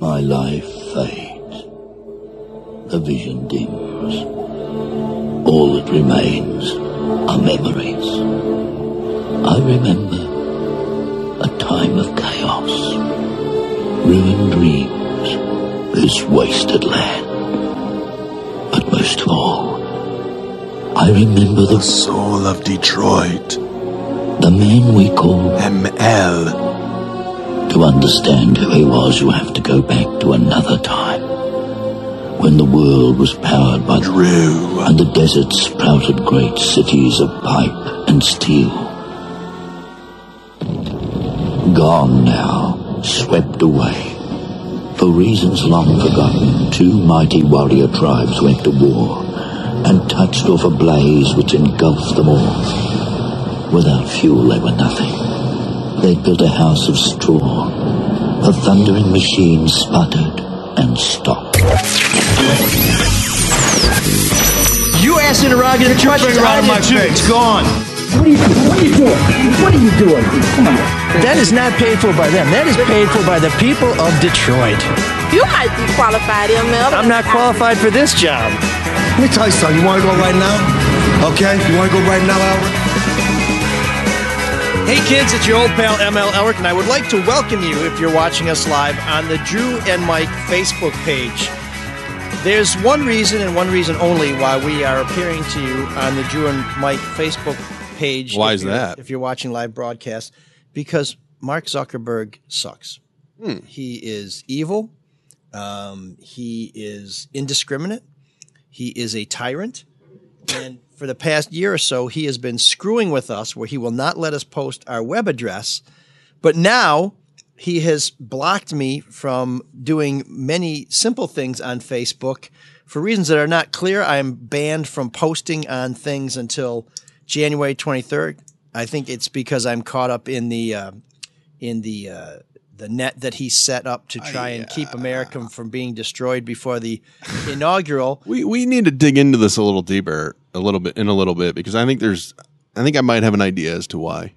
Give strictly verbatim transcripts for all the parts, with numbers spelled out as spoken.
My life fades. The vision dims. All that remains are memories. I remember a time of chaos, ruined dreams, this wasted land. But most of all, I remember the, the soul of Detroit. The man we call M L. To understand who he was, you have to go back to another time, when the world was powered by Drew, and the desert sprouted great cities of pipe and steel. Gone now, swept away. For reasons long forgotten, two mighty warrior tribes went to war, and touched off a blaze which engulfed them all. Without fuel, they were nothing. They built a house of straw. A thundering machine sputtered and stopped. U S interrogator Detroit right out of my face. It's gone. What are you doing? What are you doing? What are you doing? Come on. That is not paid for by them. That is paid for by the people of Detroit. You might be qualified, M L. I'm not qualified for this job. Let me tell you something. You want to go right now? Okay. You want to go right now, Albert? Hey kids, it's your old pal M L Elric, and I would like to welcome you if you're watching us live on the Drew and Mike Facebook page. There's one reason and one reason only why we are appearing to you on the Drew and Mike Facebook page. Why is that? If you're watching live broadcast, because Mark Zuckerberg sucks. Hmm. He is evil. Um, he is indiscriminate. He is a tyrant. And for the past year or so, he has been screwing with us where he will not let us post our web address. But now he has blocked me from doing many simple things on Facebook. For reasons that are not clear, I am banned from posting on things until January twenty-third. I think it's because I'm caught up in the uh, in the uh, the net that he set up to try I, and keep uh, America from being destroyed before the inaugural. We, we need to dig into this a little deeper. A little bit in a little bit, because I think there's, I think I might have an idea as to why.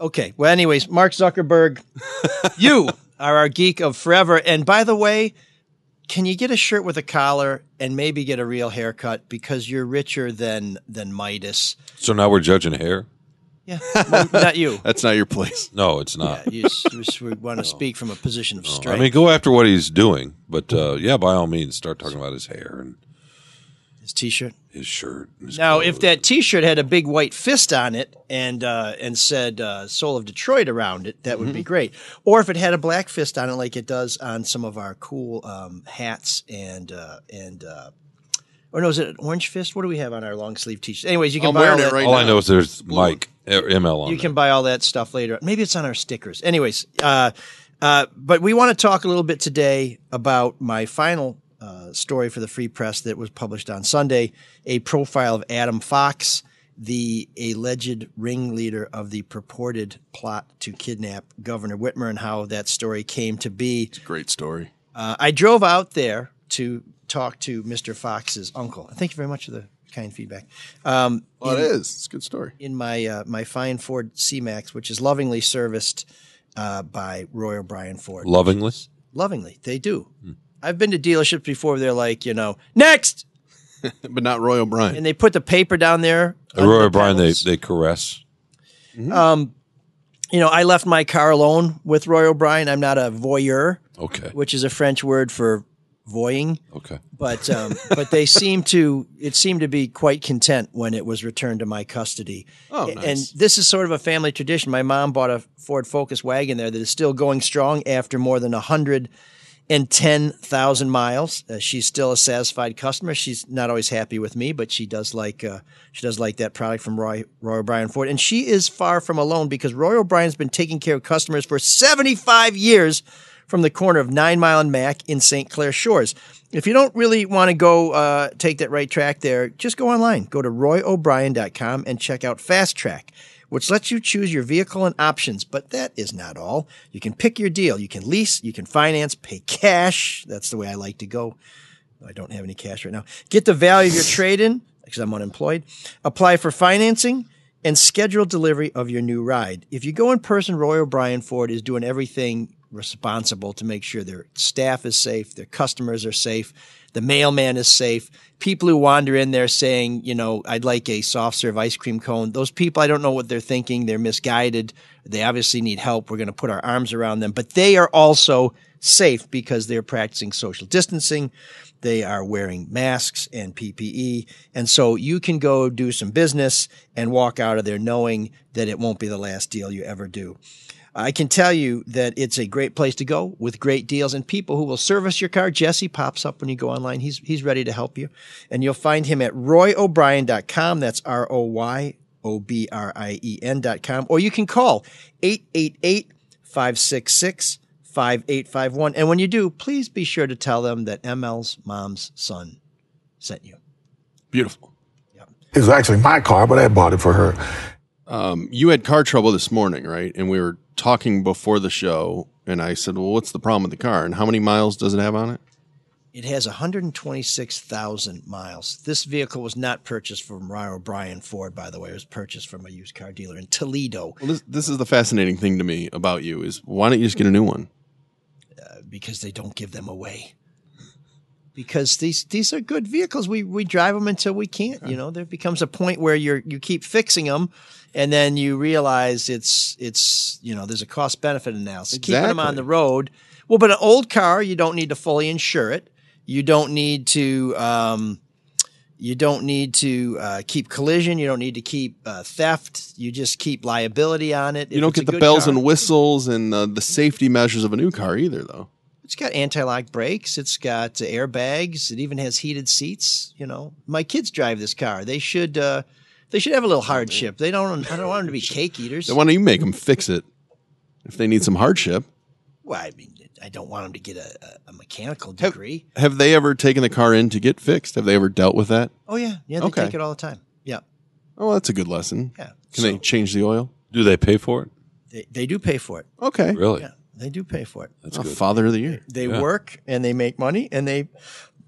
Okay. Well, anyways, Mark Zuckerberg, you are our geek of forever. And by the way, can you get a shirt with a collar and maybe get a real haircut, because you're richer than, than Midas. So now we're judging hair. Yeah. Well, not you. That's not your place. No, it's not. Yeah, you just would want to no. speak from a position of no. strength. I mean, go after what he's doing, but uh, yeah, by all means, start talking about his hair and his T-shirt. His shirt. His now, clothes. If that T-shirt had a big white fist on it and uh, and said uh, Soul of Detroit around it, that mm-hmm. would be great. Or if it had a black fist on it like it does on some of our cool um, hats and uh, – and, uh, or no, is it an orange fist? What do we have on our long sleeve T-shirt? Anyways, you can I'm buy all that. Right all now. I know is there's Mike, M L on it. You can buy all that stuff later. Maybe it's on our stickers. Anyways, uh, uh, but we want to talk a little bit today about my final – Uh, story for the Free Press that was published on Sunday, a profile of Adam Fox, the alleged ringleader of the purported plot to kidnap Governor Whitmer, and how that story came to be. It's a great story. Uh, I drove out there to talk to Mister Fox's uncle. Thank you very much for the kind feedback. Um, well, in, it is. It's a good story. In my uh, my fine Ford C-Max, which is lovingly serviced uh, by Roy O'Brien Ford. Lovingly? Lovingly. They do. Hmm. I've been to dealerships before. They're like, you know, next, but not Roy O'Brien. And they put the paper down there. At Roy O'Brien, they they caress. Mm-hmm. Um, you know, I left my car alone with Roy O'Brien. I'm not a voyeur, okay, which is a French word for voying. Okay, but um, but they seem to it seemed to be quite content when it was returned to my custody. Oh, nice. And this is sort of a family tradition. My mom bought a Ford Focus wagon there that is still going strong after more than a hundred. And ten thousand miles. Uh, she's still a satisfied customer. She's not always happy with me, but she does like uh, she does like that product from Roy, Roy O'Brien Ford. And she is far from alone, because Roy O'Brien's been taking care of customers for seventy-five years from the corner of Nine Mile and Mac in Saint Clair Shores. If you don't really want to go uh, take that right track there, just go online. Go to Roy O Brien dot com and check out Fast Track, which lets you choose your vehicle and options. But that is not all. You can pick your deal. You can lease, you can finance, pay cash. That's the way I like to go. I don't have any cash right now. Get the value of your trade-in, because I'm unemployed. Apply for financing and schedule delivery of your new ride. If you go in person, Roy O'Brien Ford is doing everything responsible to make sure their staff is safe, their customers are safe, the mailman is safe. People who wander in there saying, you know, I'd like a soft serve ice cream cone. Those people, I don't know what they're thinking. They're misguided. They obviously need help. We're going to put our arms around them. But they are also safe because they're practicing social distancing. They are wearing masks and P P E. And so you can go do some business and walk out of there knowing that it won't be the last deal you ever do. I can tell you that it's a great place to go with great deals and people who will service your car. Jesse pops up when you go online. He's he's ready to help you. And you'll find him at Roy O'Brien dot com. That's R O Y O B R I E N dot com. Or you can call eight eight eight, five six six, five eight five one. And when you do, please be sure to tell them that M L's mom's son sent you. Beautiful. Yep. It was actually my car, but I bought it for her. Um, you had car trouble this morning, right? And we were talking before the show, and I said, well, what's the problem with the car? And how many miles does it have on it? It has one hundred twenty-six thousand miles. This vehicle was not purchased from Roy O'Brien Ford, by the way. It was purchased from a used car dealer in Toledo. Well, this, this is the fascinating thing to me about you is why don't you just get a new one? Uh, because they don't give them away. Because these these are good vehicles. We we drive them until we can't. You know, there becomes a point where you're you keep fixing them, and then you realize it's it's you know there's a cost benefit analysis. Exactly. Keeping them on the road. Well, but an old car, you don't need to fully insure it. You don't need to um, you don't need to uh, keep collision. You don't need to keep uh, theft. You just keep liability on it. You don't get the bells car. and whistles and the, the safety measures of a new car either, though. It's got anti-lock brakes. It's got airbags. It even has heated seats. You know, my kids drive this car. They should. Uh, they should have a little hardship. They don't. I don't want them to be cake eaters. Why don't you make them fix it if they need some hardship? Well, I mean, I don't want them to get a, a mechanical degree. Have, have they ever taken the car in to get fixed? Have they ever dealt with that? Oh yeah, yeah. They okay. take it all the time. Yeah. Oh, that's a good lesson. Yeah. Can so, they change the oil? Do they pay for it? They they do pay for it. Okay. Really. Yeah. They do pay for it. That's a father of the year. They yeah. work and they make money and they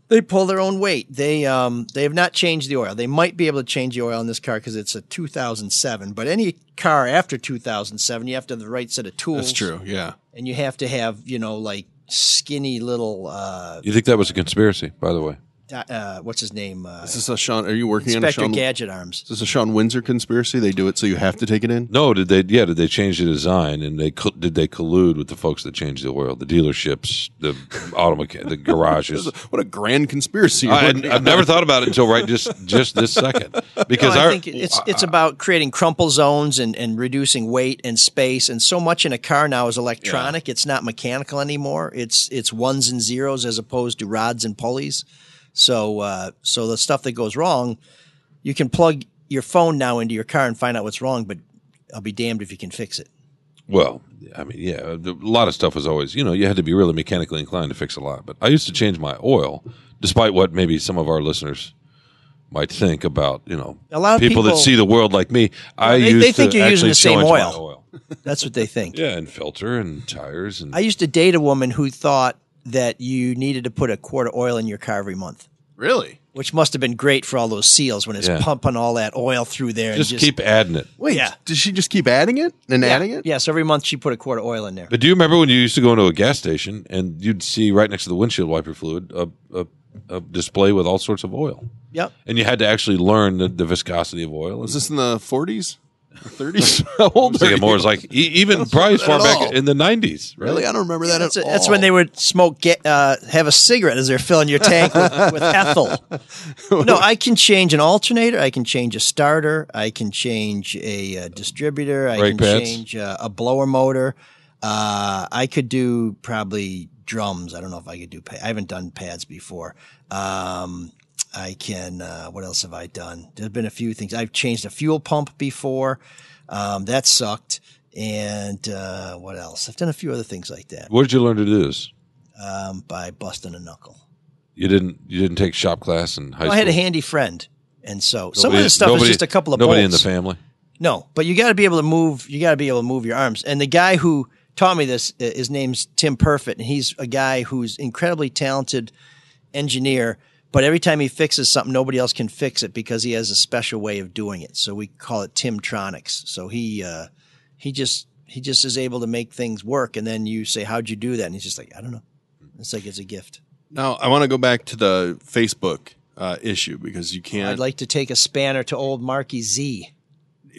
they pull their own weight. They um they have not changed the oil. They might be able to change the oil in this car because it's a two thousand seven. But any car after two thousand seven, you have to have the right set of tools. That's true. Yeah, and you have to have you know like skinny little. Uh, you think that was a conspiracy, by the way? Uh, what's his name? Uh, is this a Sean? Are you working Inspector on a Sean Gadget Arms? Is this a Sean Windsor conspiracy? They do it so you have to take it in? No, did they? Yeah, did they change the design? And they did they collude with the folks that changed the oil, the dealerships, the auto mechanic, the garages? What a grand conspiracy! I, I've never thought about it until right just just this second. Because no, I our, think it's it's about creating crumple zones and, and reducing weight and space. And so much in a car now is electronic. Yeah. It's not mechanical anymore. It's it's ones and zeros as opposed to rods and pulleys. So, uh, so the stuff that goes wrong, you can plug your phone now into your car and find out what's wrong, but I'll be damned if you can fix it. Well, I mean, yeah, a lot of stuff was always, you know, you had to be really mechanically inclined to fix a lot. But I used to change my oil, despite what maybe some of our listeners might think about, you know, a lot of people, people that see the world like me. I they, used they think to you're using the same oil. oil. That's what they think. Yeah, and filter and tires. And I used to date a woman who thought that you needed to put a quart of oil in your car every month. Really? Which must have been great for all those seals when it's yeah. pumping all that oil through there. Just, and just keep adding it. Wait, yeah. Did she just keep adding it and yeah. adding it? Yeah, so every month she put a quart of oil in there. But do you remember when you used to go into a gas station and you'd see right next to the windshield wiper fluid a, a, a display with all sorts of oil? Yep. And you had to actually learn the, the viscosity of oil. Was this in the forties? Thirties, how old are you? More is like even probably as far back all. in the nineties. Right? Really, I don't remember that yeah, at a, all. That's when they would smoke, get, uh, have a cigarette as they're filling your tank with, with ethyl. No, I can change an alternator. I can change a starter. I can change a uh, distributor. I Brake can pads. change uh, a blower motor. Uh, I could do probably drums. I don't know if I could do. Pa- I haven't done pads before. Um, I can, uh, what else have I done? There's been a few things. I've changed a fuel pump before. Um, that sucked. And, uh, what else? I've done a few other things like that. What did you learn to do this? Um, by busting a knuckle. You didn't, you didn't take shop class in high well, school? I had a handy friend. And so nobody, some of the stuff nobody, is just a couple of nobody bolts. Nobody in the family? No, but you got to be able to move, you got to be able to move your arms. And the guy who taught me this, his name's Tim Perfett. And he's a guy who's incredibly talented engineer. But every time he fixes something, nobody else can fix it because he has a special way of doing it. So we call it Timtronics. So he uh, he just he just is able to make things work. And then you say, how'd you do that? And he's just like, I don't know. It's like, it's a gift. Now I want to go back to the Facebook uh, issue because you can't. I'd like to take a spanner to old Marky Z.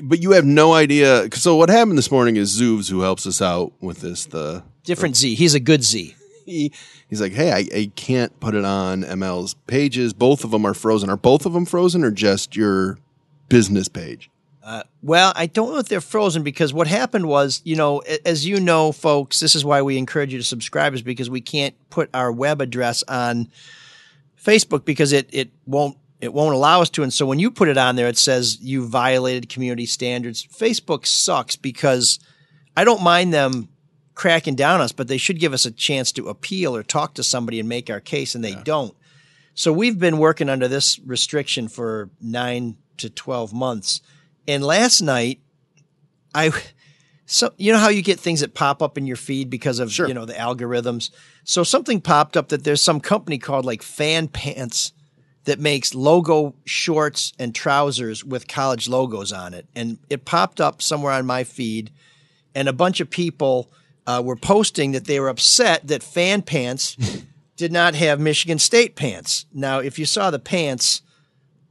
But you have no idea. So what happened this morning is Zoovs, who helps us out with this, the different the, Z. He's a good Z. He, he's like, hey, I, I can't put it on M L's pages. Both of them are frozen. Are both of them frozen or just your business page? Uh, well, I don't know if they're frozen because what happened was, you know, as you know, folks, this is why we encourage you to subscribe, is because we can't put our web address on Facebook because it, it won't it won't allow us to. And so when you put it on there, it says you violated community standards. Facebook sucks because I don't mind them cracking down on us, but they should give us a chance to appeal or talk to somebody and make our case, and they yeah. don't. So we've been working under this restriction for nine to twelve months. And last night, I, so you know how you get things that pop up in your feed because of, sure. you know, the algorithms. So something popped up that there's some company called like Fan Pants that makes logo shorts and trousers with college logos on it. And it popped up somewhere on my feed, and a bunch of people uh, were posting that they were upset that Fan Pants did not have Michigan State pants. Now, if you saw the pants,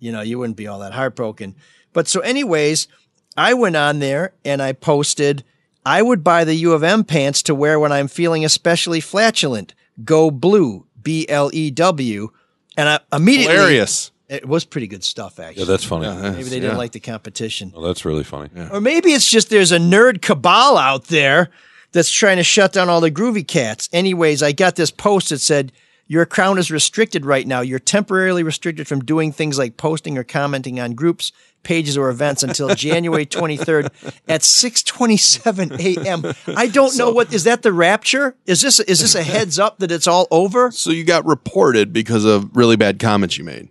you know, you wouldn't be all that heartbroken. But so anyways, I went on there and I posted, I would buy the U of M pants to wear when I'm feeling especially flatulent. Go blue, B L E W. And I immediately... Hilarious. It was pretty good stuff, actually. Yeah, that's funny. Yeah, maybe they didn't yeah. like the competition. Well, that's really funny. Yeah. Or maybe it's just there's a nerd cabal out there that's trying to shut down all the groovy cats. Anyways, I got this post that said, your account is restricted right now. You're temporarily restricted from doing things like posting or commenting on groups, pages, or events until January twenty-third at six twenty-seven a.m. I don't so, know what is that the rapture? Is this is this a heads up that it's all over? So you got reported because of really bad comments you made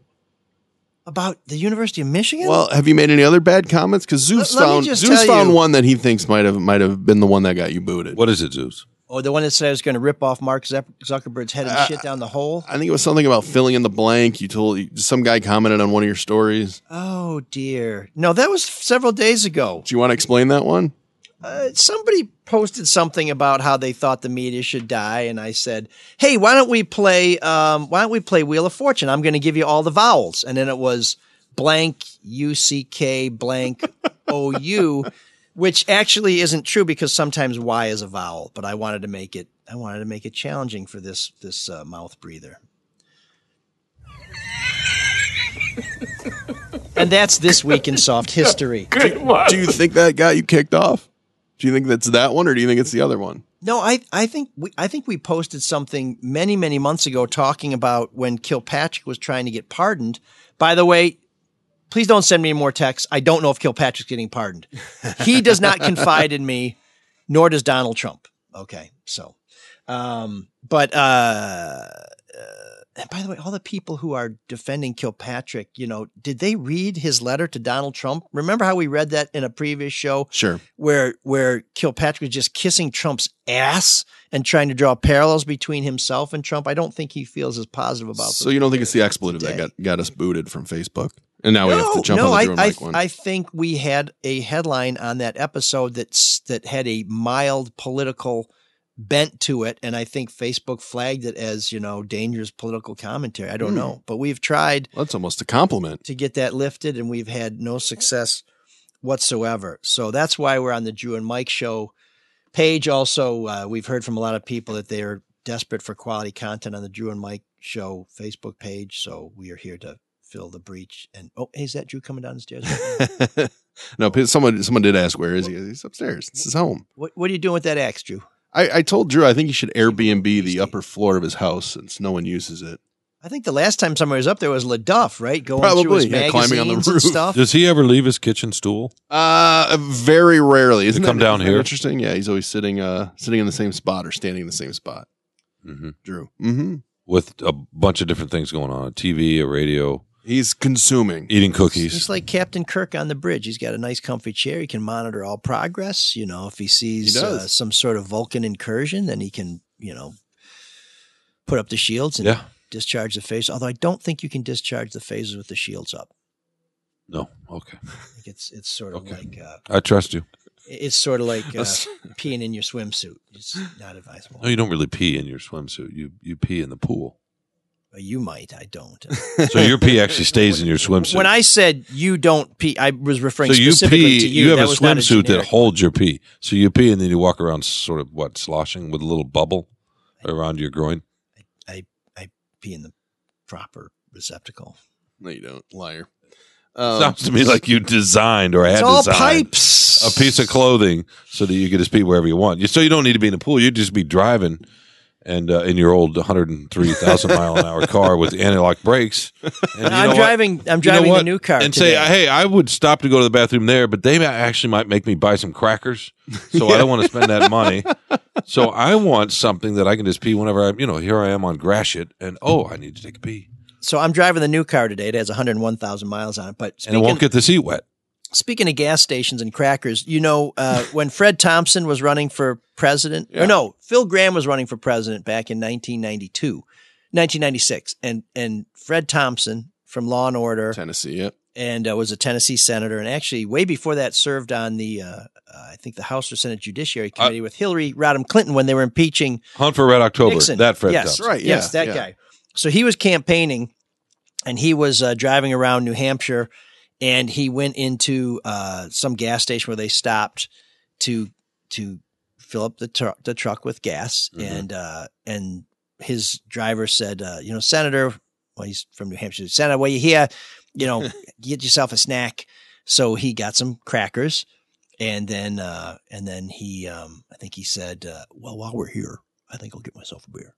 about the University of Michigan? Well, have you made any other bad comments? Because Zeus found Zeus found you. one that he thinks might have might have been the one that got you booted. What is it, Zeus? Oh, the one that said I was going to rip off Mark Zuckerberg's head and uh, shit down the hole? I think it was something about filling in the blank. You told some guy commented on one of your stories. Oh, dear. No, that was several days ago. Do you want to explain that one? Uh, somebody posted something about how they thought the media should die, and I said, hey, why don't we play um, why don't we play Wheel of Fortune? I'm going to give you all the vowels. And then it was blank, U C K, blank, O U. Which actually isn't true because sometimes Y is a vowel, but I wanted to make it I wanted to make it challenging for this this uh, mouth breather. And that's this week in soft history. Good one. Do, do you think that got you kicked off? Do you think that's that one, or do you think it's the other one? No, I I think we I think we posted something many many months ago talking about when Kilpatrick was trying to get pardoned. By the way, please don't send me more texts. I don't know if Kilpatrick's getting pardoned. He does not confide in me, nor does Donald Trump. Okay, so, um, but uh, uh, by the way, all the people who are defending Kilpatrick, you know, did they read his letter to Donald Trump? Remember how we read that in a previous show? Sure. Where where Kilpatrick was just kissing Trump's ass and trying to draw parallels between himself and Trump. I don't think he feels as positive about that. So you don't think it's the expletive today. that got, got us booted from Facebook? And now no, we have to jump no, on the Drew and Mike one. I think we had a headline on that episode that's, that had a mild political bent to it. And I think Facebook flagged it as, you know, dangerous political commentary. I don't mm. know. But we've tried. Well, that's almost a compliment. To get that lifted, and we've had no success whatsoever. So that's why we're on the Drew and Mike show page. Also, uh, we've heard from a lot of people that they are desperate for quality content on the Drew and Mike show Facebook page. So we are here to fill the breach. And oh, hey, is that Drew coming down the stairs? No, someone someone did ask, where is he? He's upstairs. It's his home. What What are you doing with that axe, Drew? I, I told Drew I think he should Airbnb the upper floor of his house since no one uses it. I think the last time somebody was up there was LaDuff, right? Going Probably. through his yeah, climbing on the roof. And stuff. Does he ever leave his kitchen stool? Uh, very rarely. Does he come down here? Interesting. Yeah, he's always sitting uh sitting in the same spot or standing in the same spot. Mm-hmm. Drew. Mm-hmm. With a bunch of different things going on, a T V, a radio. He's consuming. Eating cookies. It's like Captain Kirk on the bridge. He's got a nice comfy chair. He can monitor all progress. You know, if he sees he uh, some sort of Vulcan incursion, then he can, you know, put up the shields and yeah. discharge the phasers. Although I don't think you can discharge the phasers with the shields up. No. Okay. It's it's sort of okay. like. Uh, I trust you. It's sort of like uh, peeing in your swimsuit. It's not advisable. No, you don't really pee in your swimsuit. You you pee in the pool. You might. I don't. So your pee actually stays in your swimsuit. When I said you don't pee, I was referring so specifically pee, to you. You have that a swimsuit that holds your pee. So you pee and then you walk around sort of, what, sloshing with a little bubble I, around your groin? I, I, I pee in the proper receptacle. No, you don't. Liar. Um, Sounds to me like you designed or had designed pipes. a piece of clothing so that you could just pee wherever you want. You, so you don't need to be in the pool. You'd just be driving. And uh, in your old one hundred three thousand mile an hour car with anti-lock brakes, and you know I'm driving. What? I'm driving you know the new car and today. Say, "Hey, I would stop to go to the bathroom there, but they actually might make me buy some crackers, so yeah. I don't want to spend that money. So I want something that I can just pee whenever I, you know, here I am on Gratiot, and oh, I need to take a pee. So I'm driving the new car today. It has one hundred one thousand miles on it, but speaking, and it won't get the seat wet. Speaking of gas stations and crackers, you know, uh, when Fred Thompson was running for president, yeah. or no, Phil Graham was running for president back in nineteen ninety-two, nineteen ninety-six. And, and Fred Thompson from Law and Order. Tennessee, yep. And uh, was a Tennessee senator. And actually, way before that, served on the, uh, uh, I think, the House or Senate Judiciary Committee uh, with Hillary Rodham Clinton when they were impeaching Hunt for Red October. Nixon. That Fred yes, Thompson. Right, yeah, yes, that yeah. guy. So he was campaigning, and he was uh, driving around New Hampshire. And he went into uh, some gas station where they stopped to to fill up the, tr- the truck with gas. Mm-hmm. And uh, and his driver said, uh, you know, Senator, well, he's from New Hampshire. Senator, while you're here, you know, get yourself a snack. So he got some crackers. And then uh, and then he, um, I think he said, uh, well, while we're here, I think I'll get myself a beer.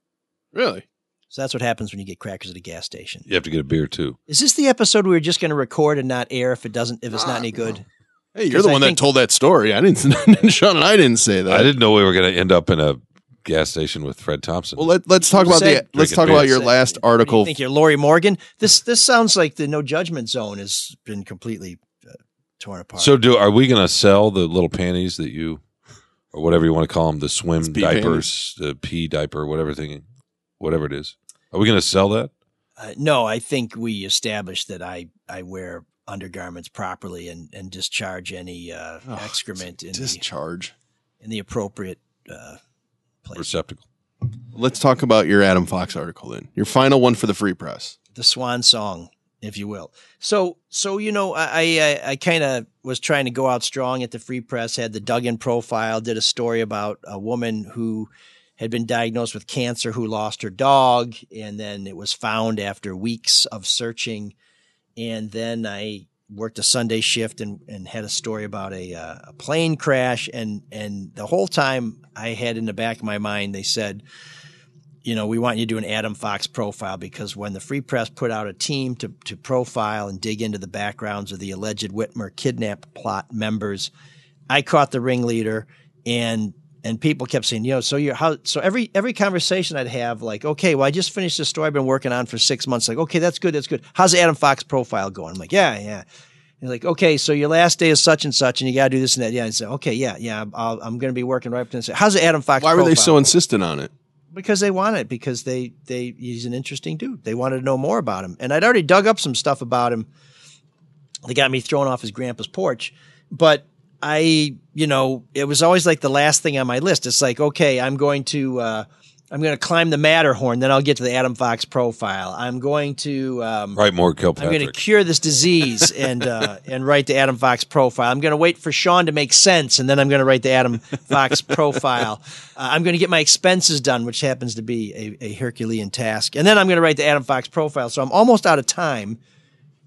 Really? So that's what happens when you get crackers at a gas station. You have to get a beer too. Is this the episode we were just going to record and not air if it doesn't, if it's ah, not any good? Hey, you're the one I that told that story. I didn't, Sean and I didn't say that. I didn't know we were going to end up in a gas station with Fred Thompson. Well, let, let's talk about say, the let's talk beer. about your last article. Thank you, Lori Morgan. This this sounds like the no judgment zone has been completely uh, torn apart. So, do are we going to sell the little panties that you, or whatever you want to call them, the swim diapers, panties. the pee diaper, whatever thing? Whatever it is. Are we going to sell that? Uh, no, I think we established that I, I wear undergarments properly and, and discharge any uh, oh, excrement in discharge. The, in the appropriate uh, place. Receptacle. Let's talk about your Adam Fox article then. Your final one for the Free Press. The swan song, if you will. So, so you know, I, I, I kind of was trying to go out strong at the Free Press, had the Duggan profile, did a story about a woman who – had been diagnosed with cancer, who lost her dog, and then it was found after weeks of searching. And then I worked a Sunday shift and, and had a story about a, uh, a plane crash. And, and the whole time I had in the back of my mind, they said, you know, we want you to do an Adam Fox profile, because when the Free Press put out a team to, to profile and dig into the backgrounds of the alleged Whitmer kidnap plot members, I caught the ringleader. And And people kept saying, you know, so you're how, so every, every conversation I'd have, like, okay, well, I just finished this story I've been working on for six months. Like, okay, that's good. That's good. How's the Adam Fox profile going? I'm like, yeah, yeah. And like, okay, so your last day is such and such, and you got to do this and that. Yeah. And I say, okay, yeah, yeah. I'll, I'm going to be working right up to this. How's the Adam Fox Why profile? Why were they so insistent on it? Because they want it, because they, they, he's an interesting dude. They wanted to know more about him. And I'd already dug up some stuff about him that got me thrown off his grandpa's porch. But I, you know, it was always like the last thing on my list. It's like, okay, I'm going to, uh, I'm going to climb the Matterhorn. Then I'll get to the Adam Fox profile. I'm going to, um, write more Kilpatrick. I'm going to cure this disease and, uh, and write the Adam Fox profile. I'm going to wait for Sean to make sense. And then I'm going to write the Adam Fox profile. Uh, I'm going to get my expenses done, which happens to be a, a Herculean task. And then I'm going to write the Adam Fox profile. So I'm almost out of time,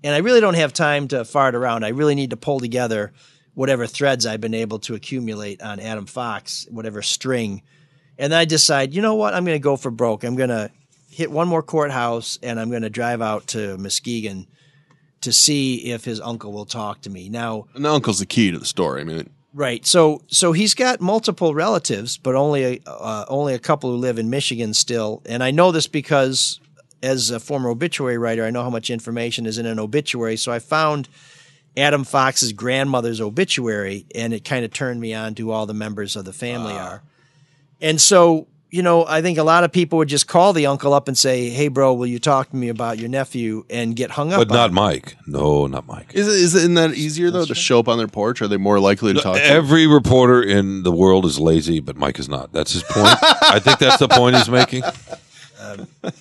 and I really don't have time to fart around. I really need to pull together whatever threads I've been able to accumulate on Adam Fox, whatever string. And then I decide, you know what? I'm going to go for broke. I'm going to hit one more courthouse, and I'm going to drive out to Muskegon to see if his uncle will talk to me. Now, and the uncle's the key to the story. I mean, right. So, so he's got multiple relatives, but only a, uh, only a couple who live in Michigan still. And I know this because as a former obituary writer, I know how much information is in an obituary. So I found Adam Fox's grandmother's obituary, and it kind of turned me on to all the members of the family uh. are. And so you know, I think a lot of people would just call the uncle up and say, "Hey, bro, will you talk to me about your nephew?" and get hung up. But not Mike. No, not Mike. Is it, isn't that easier though to show up on their porch? Are they more likely to talk to you? Every reporter in the world is lazy, but Mike is not. That's his point. I think that's the point he's making. Um, uh,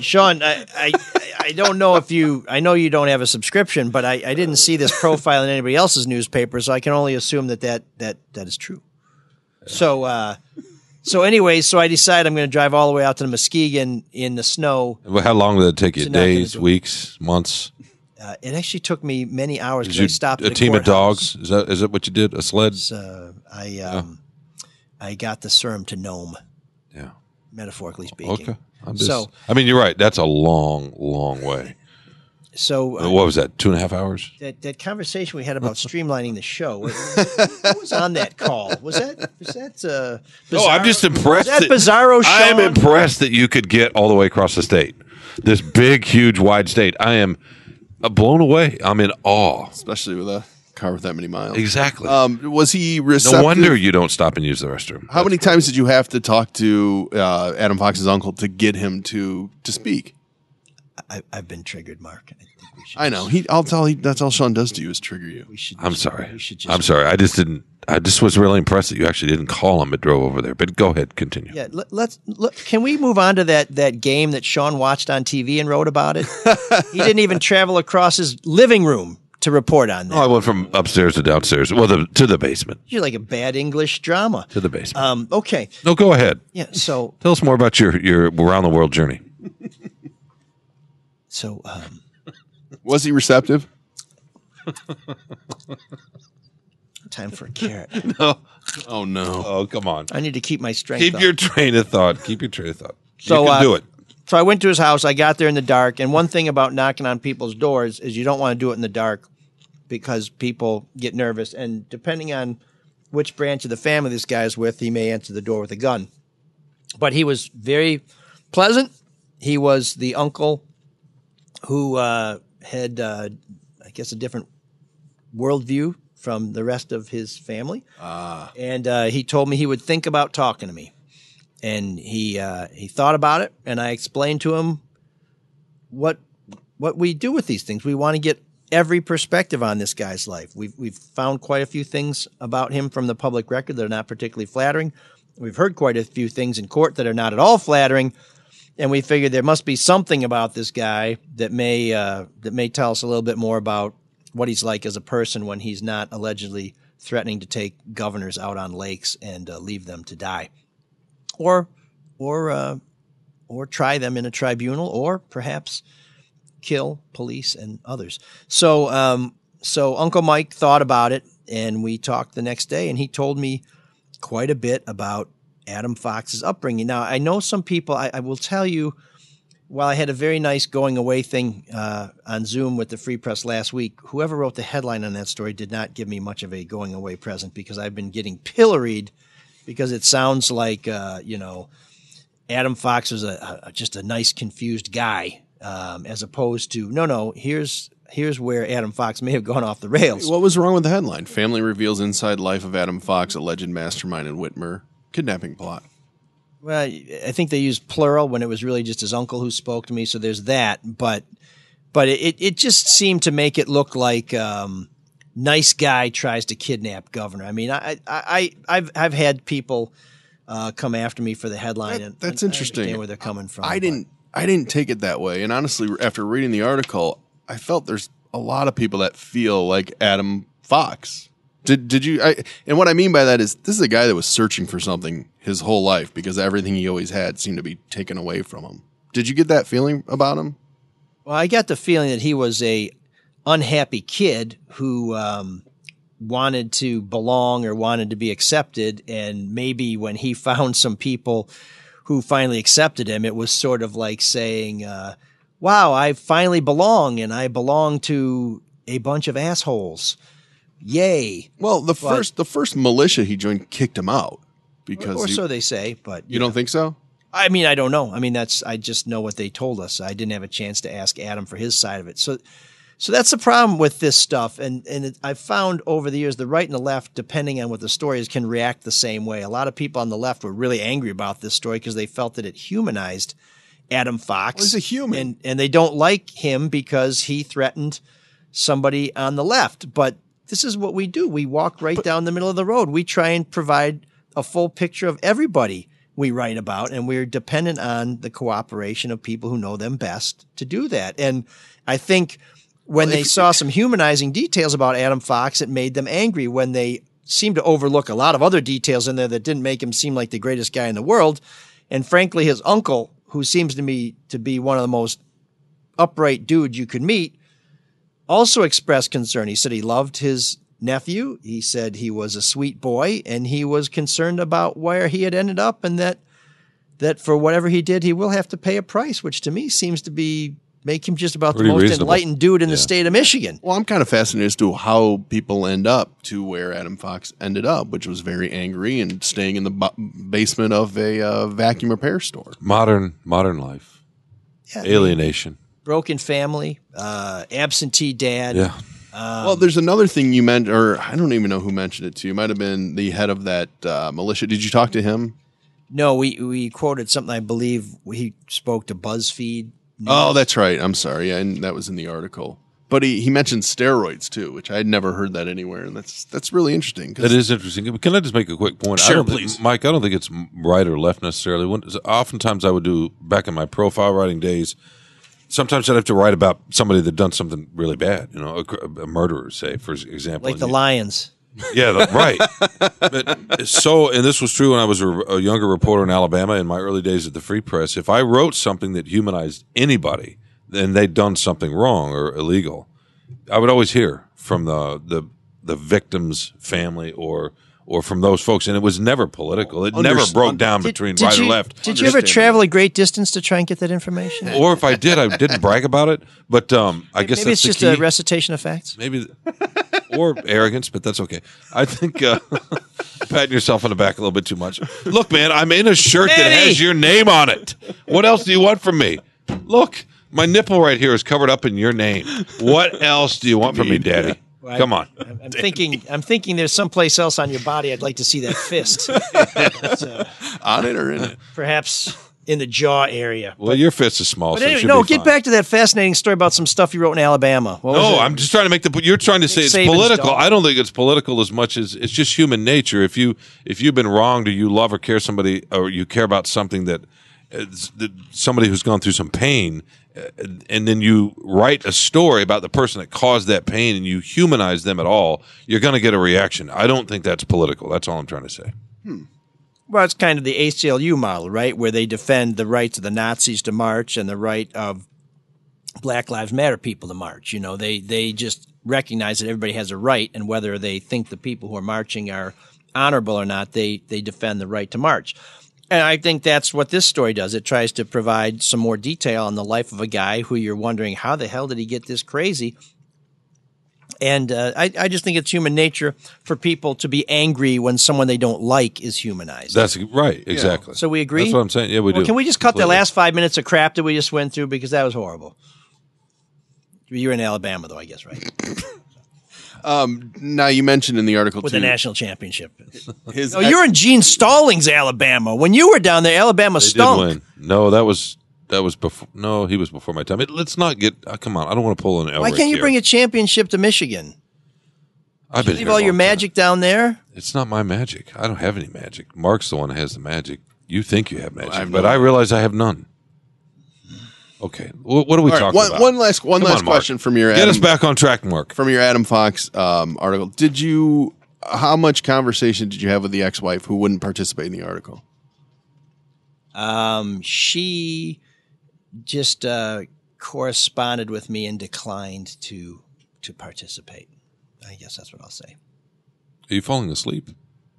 Sean, I, I I don't know if you. I know you don't have a subscription, but I, I didn't see this profile in anybody else's newspaper, so I can only assume that that that, that is true. Yeah. So. Uh, So anyway, so I decide I'm going to drive all the way out to the Muskegon in the snow. Well, how long did it take you? So Days, weeks, months? Uh, it actually took me many hours because I stopped at the courthouse. A team of dogs? Is that, is that what you did? A sled? Uh, I um, oh. I got the serum to Nome. Yeah. Metaphorically speaking. Okay. I'm just, so, I mean, you're right. That's a long, long way. So uh, what was that? Two and a half hours? That that conversation we had about streamlining the show. Who was on that call? Was that was that? Uh, bizarro, oh, I'm just impressed. Was that Bizarro Sean? I am impressed that you could get all the way across the state, this big, huge, wide state. I am blown away. I'm in awe, especially with a car with that many miles. Exactly. Um, was he receptive? No wonder you don't stop and use the restroom. How That's many times did you have to talk to uh, Adam Fox's uncle to get him to to speak? I, I've been triggered, Mark. I, think we should I know. He, I'll tell. He, that's all Sean does to you is trigger you. We should, I'm we should, sorry. We should just I'm sorry. I just didn't. I just was really impressed that you actually didn't call him but drove over there. But go ahead, continue. Yeah. Let, let's. Let, can we move on to that that game that Sean watched on T V and wrote about it? He didn't even travel across his living room to report on that. Oh, I went from upstairs to downstairs. Well, the, to the basement. You're like a bad English drama. To the basement. Um. Okay. No, go ahead. Yeah. So tell us more about your your around the world journey. So, um, was he receptive? Time for a carrot. No. Oh, no. Oh, come on. I need to keep my strength. Keep up. your train of thought. Keep your train of thought. So, you can uh, do it. So I went to his house. I got there in the dark. And one thing about knocking on people's doors is you don't want to do it in the dark because people get nervous. And depending on which branch of the family this guy is with, he may answer the door with a gun. But he was very pleasant. He was the uncle who uh, had, uh, I guess, a different worldview from the rest of his family. Ah. And uh, he told me he would think about talking to me. And he uh, he thought about it, and I explained to him what what we do with these things. We want to get every perspective on this guy's life. We've, we've found quite a few things about him from the public record that are not particularly flattering. We've heard quite a few things in court that are not at all flattering. And we figured there must be something about this guy that may uh, that may tell us a little bit more about what he's like as a person when he's not allegedly threatening to take governors out on lakes and uh, leave them to die, or or uh, or try them in a tribunal, or perhaps kill police and others. So um, so Uncle Mike thought about it, and we talked the next day, and he told me quite a bit about Adam Fox's upbringing. Now, I know some people, I, I will tell you, while I had a very nice going away thing uh, on Zoom with the Free Press last week, whoever wrote the headline on that story did not give me much of a going away present because I've been getting pilloried because it sounds like, uh, you know, Adam Fox was a, a, just a nice, confused guy um, as opposed to, no, no, here's Here's where Adam Fox may have gone off the rails. What was wrong with the headline? Family reveals inside life of Adam Fox, alleged mastermind in Whitmer kidnapping plot. Well, I think they used plural when it was really just his uncle who spoke to me. So there's that, but but it it just seemed to make it look like um, nice guy tries to kidnap governor. I mean, I I I've I've had people uh, come after me for the headline. That, and that's I, interesting. I understand where they're coming from. I didn't but. I didn't take it that way. And honestly, after reading the article, I felt there's a lot of people that feel like Adam Fox. Did did you? I, and what I mean by that is this is a guy that was searching for something his whole life because everything he always had seemed to be taken away from him. Did you get that feeling about him? Well, I got the feeling that he was a unhappy kid who um, wanted to belong or wanted to be accepted, and maybe when he found some people who finally accepted him, it was sort of like saying, uh, "Wow, I finally belong, and I belong to a bunch of assholes." Yay! Well, the but, first the first militia he joined kicked him out because, or, or he, so they say. But you, you know. Don't think so? I mean, I don't know. I mean, that's I just know what they told us. I didn't have a chance to ask Adam for his side of it. So, So that's the problem with this stuff. And, and it, I've found over the years, the right and the left, depending on what the story is, can react the same way. A lot of people on the left were really angry about this story because they felt that it humanized Adam Fox. Well, he's a human. And, and they don't like him because he threatened somebody on the left. But this is what we do. We walk right but, down the middle of the road. We try and provide a full picture of everybody we write about, and we're dependent on the cooperation of people who know them best to do that. And I think when well, they if, saw some humanizing details about Adam Fox, it made them angry. When they seemed to overlook a lot of other details in there that didn't make him seem like the greatest guy in the world. And frankly, his uncle, who seems to me to be one of the most upright dudes you could meet, also expressed concern. He said he loved his nephew. He said he was a sweet boy, and he was concerned about where he had ended up, and that that for whatever he did, he will have to pay a price, which to me seems to be make him just about Pretty the most reasonable. enlightened dude in yeah. the state of Michigan. Well, I'm kind of fascinated as to how people end up to where Adam Fox ended up, which was very angry and staying in the bo- basement of a uh, vacuum repair store. Modern modern life. Yeah, alienation. I mean, broken family, uh, absentee dad. Yeah. Um, well, there's another thing you mentioned, or I don't even know who mentioned it to you. It might have been the head of that uh, militia. Did you talk to him? No, we, we quoted something. I believe he spoke to BuzzFeed. News. Oh, that's right. I'm sorry. Yeah, and that was in the article. But he, he mentioned steroids, too, which I had never heard that anywhere. And that's that's really interesting. That is interesting. Can I just make a quick point? Sure, I don't please. Think, Mike, I don't think it's right or left necessarily. When, oftentimes I would do, back in my profile writing days, sometimes I'd have to write about somebody that done something really bad, you know, a, a murderer, say, for example. Like the you, Lions. Yeah, the, right. But so, and this was true when I was a, a younger reporter in Alabama in my early days at the Free Press. If I wrote something that humanized anybody, then they'd done something wrong or illegal. I would always hear from the the, the victim's family or or from those folks, and it was never political. It Underst- never broke down did, between did right you, or left. Did you ever travel a great distance to try and get that information? Or if I did, I didn't brag about it, but um, I maybe, guess maybe that's it's the just key. A recitation of facts. Maybe, or arrogance, but that's okay. I think uh, patting yourself on the back a little bit too much. Look, man, I'm in a shirt hey! that has your name on it. What else do you want from me? Look, my nipple right here is covered up in your name. What else do you want from me, Daddy? Yeah. Well, Come on. I'm, I'm thinking I'm thinking there's someplace else on your body I'd like to see that fist. uh, on it or in it? Perhaps in the jaw area. Well, but, your fist is small, but so anyway, it no, be get fine. Back to that fascinating story about some stuff you wrote in Alabama. What no, was I'm just trying to make the – you're trying to say it's Saban's political. Dog. I don't think it's political as much as it's just human nature. If, you, if you've been wronged or you love or care somebody or you care about something that uh, – somebody who's gone through some pain – and then you write a story about the person that caused that pain and you humanize them at all, you're going to get a reaction. I don't think that's political. That's all I'm trying to say. Hmm. Well, it's kind of the A C L U model, right, where they defend the rights of the Nazis to march and the right of Black Lives Matter people to march. You know, they, they just recognize that everybody has a right, and whether they think the people who are marching are honorable or not, they, they defend the right to march. And I think that's what this story does. It tries to provide some more detail on the life of a guy who you're wondering, how the hell did he get this crazy? And uh, I, I just think it's human nature for people to be angry when someone they don't like is humanized. That's right. Exactly. Yeah. So we agree? That's what I'm saying. Yeah, we well, do. Can we just cut Completely. the last five minutes of crap that we just went through? Because that was horrible. You're in Alabama, though, I guess, right? Um, now, you mentioned in the article, With too. With the national championship. His oh, ex- you're in Gene Stallings, Alabama. When you were down there, Alabama they stunk. Did win. No, that was that was before. No, he was before my time. It, let's not get uh, – come on. I don't want to pull an L. Why can't you here. bring a championship to Michigan? I've been you leave all your magic time. down there? It's not my magic. I don't have any magic. Mark's the one that has the magic. You think you have magic, well, I have but no. I realize I have none. Okay, what are we right, talking one, about? One last, one Come last on, question from your Adam, get us back on track, Mark. From your Adam Fox um, article, did you? How much conversation did you have with the ex-wife who wouldn't participate in the article? Um, she just uh, corresponded with me and declined to to participate. I guess that's what I'll say. Are you falling asleep?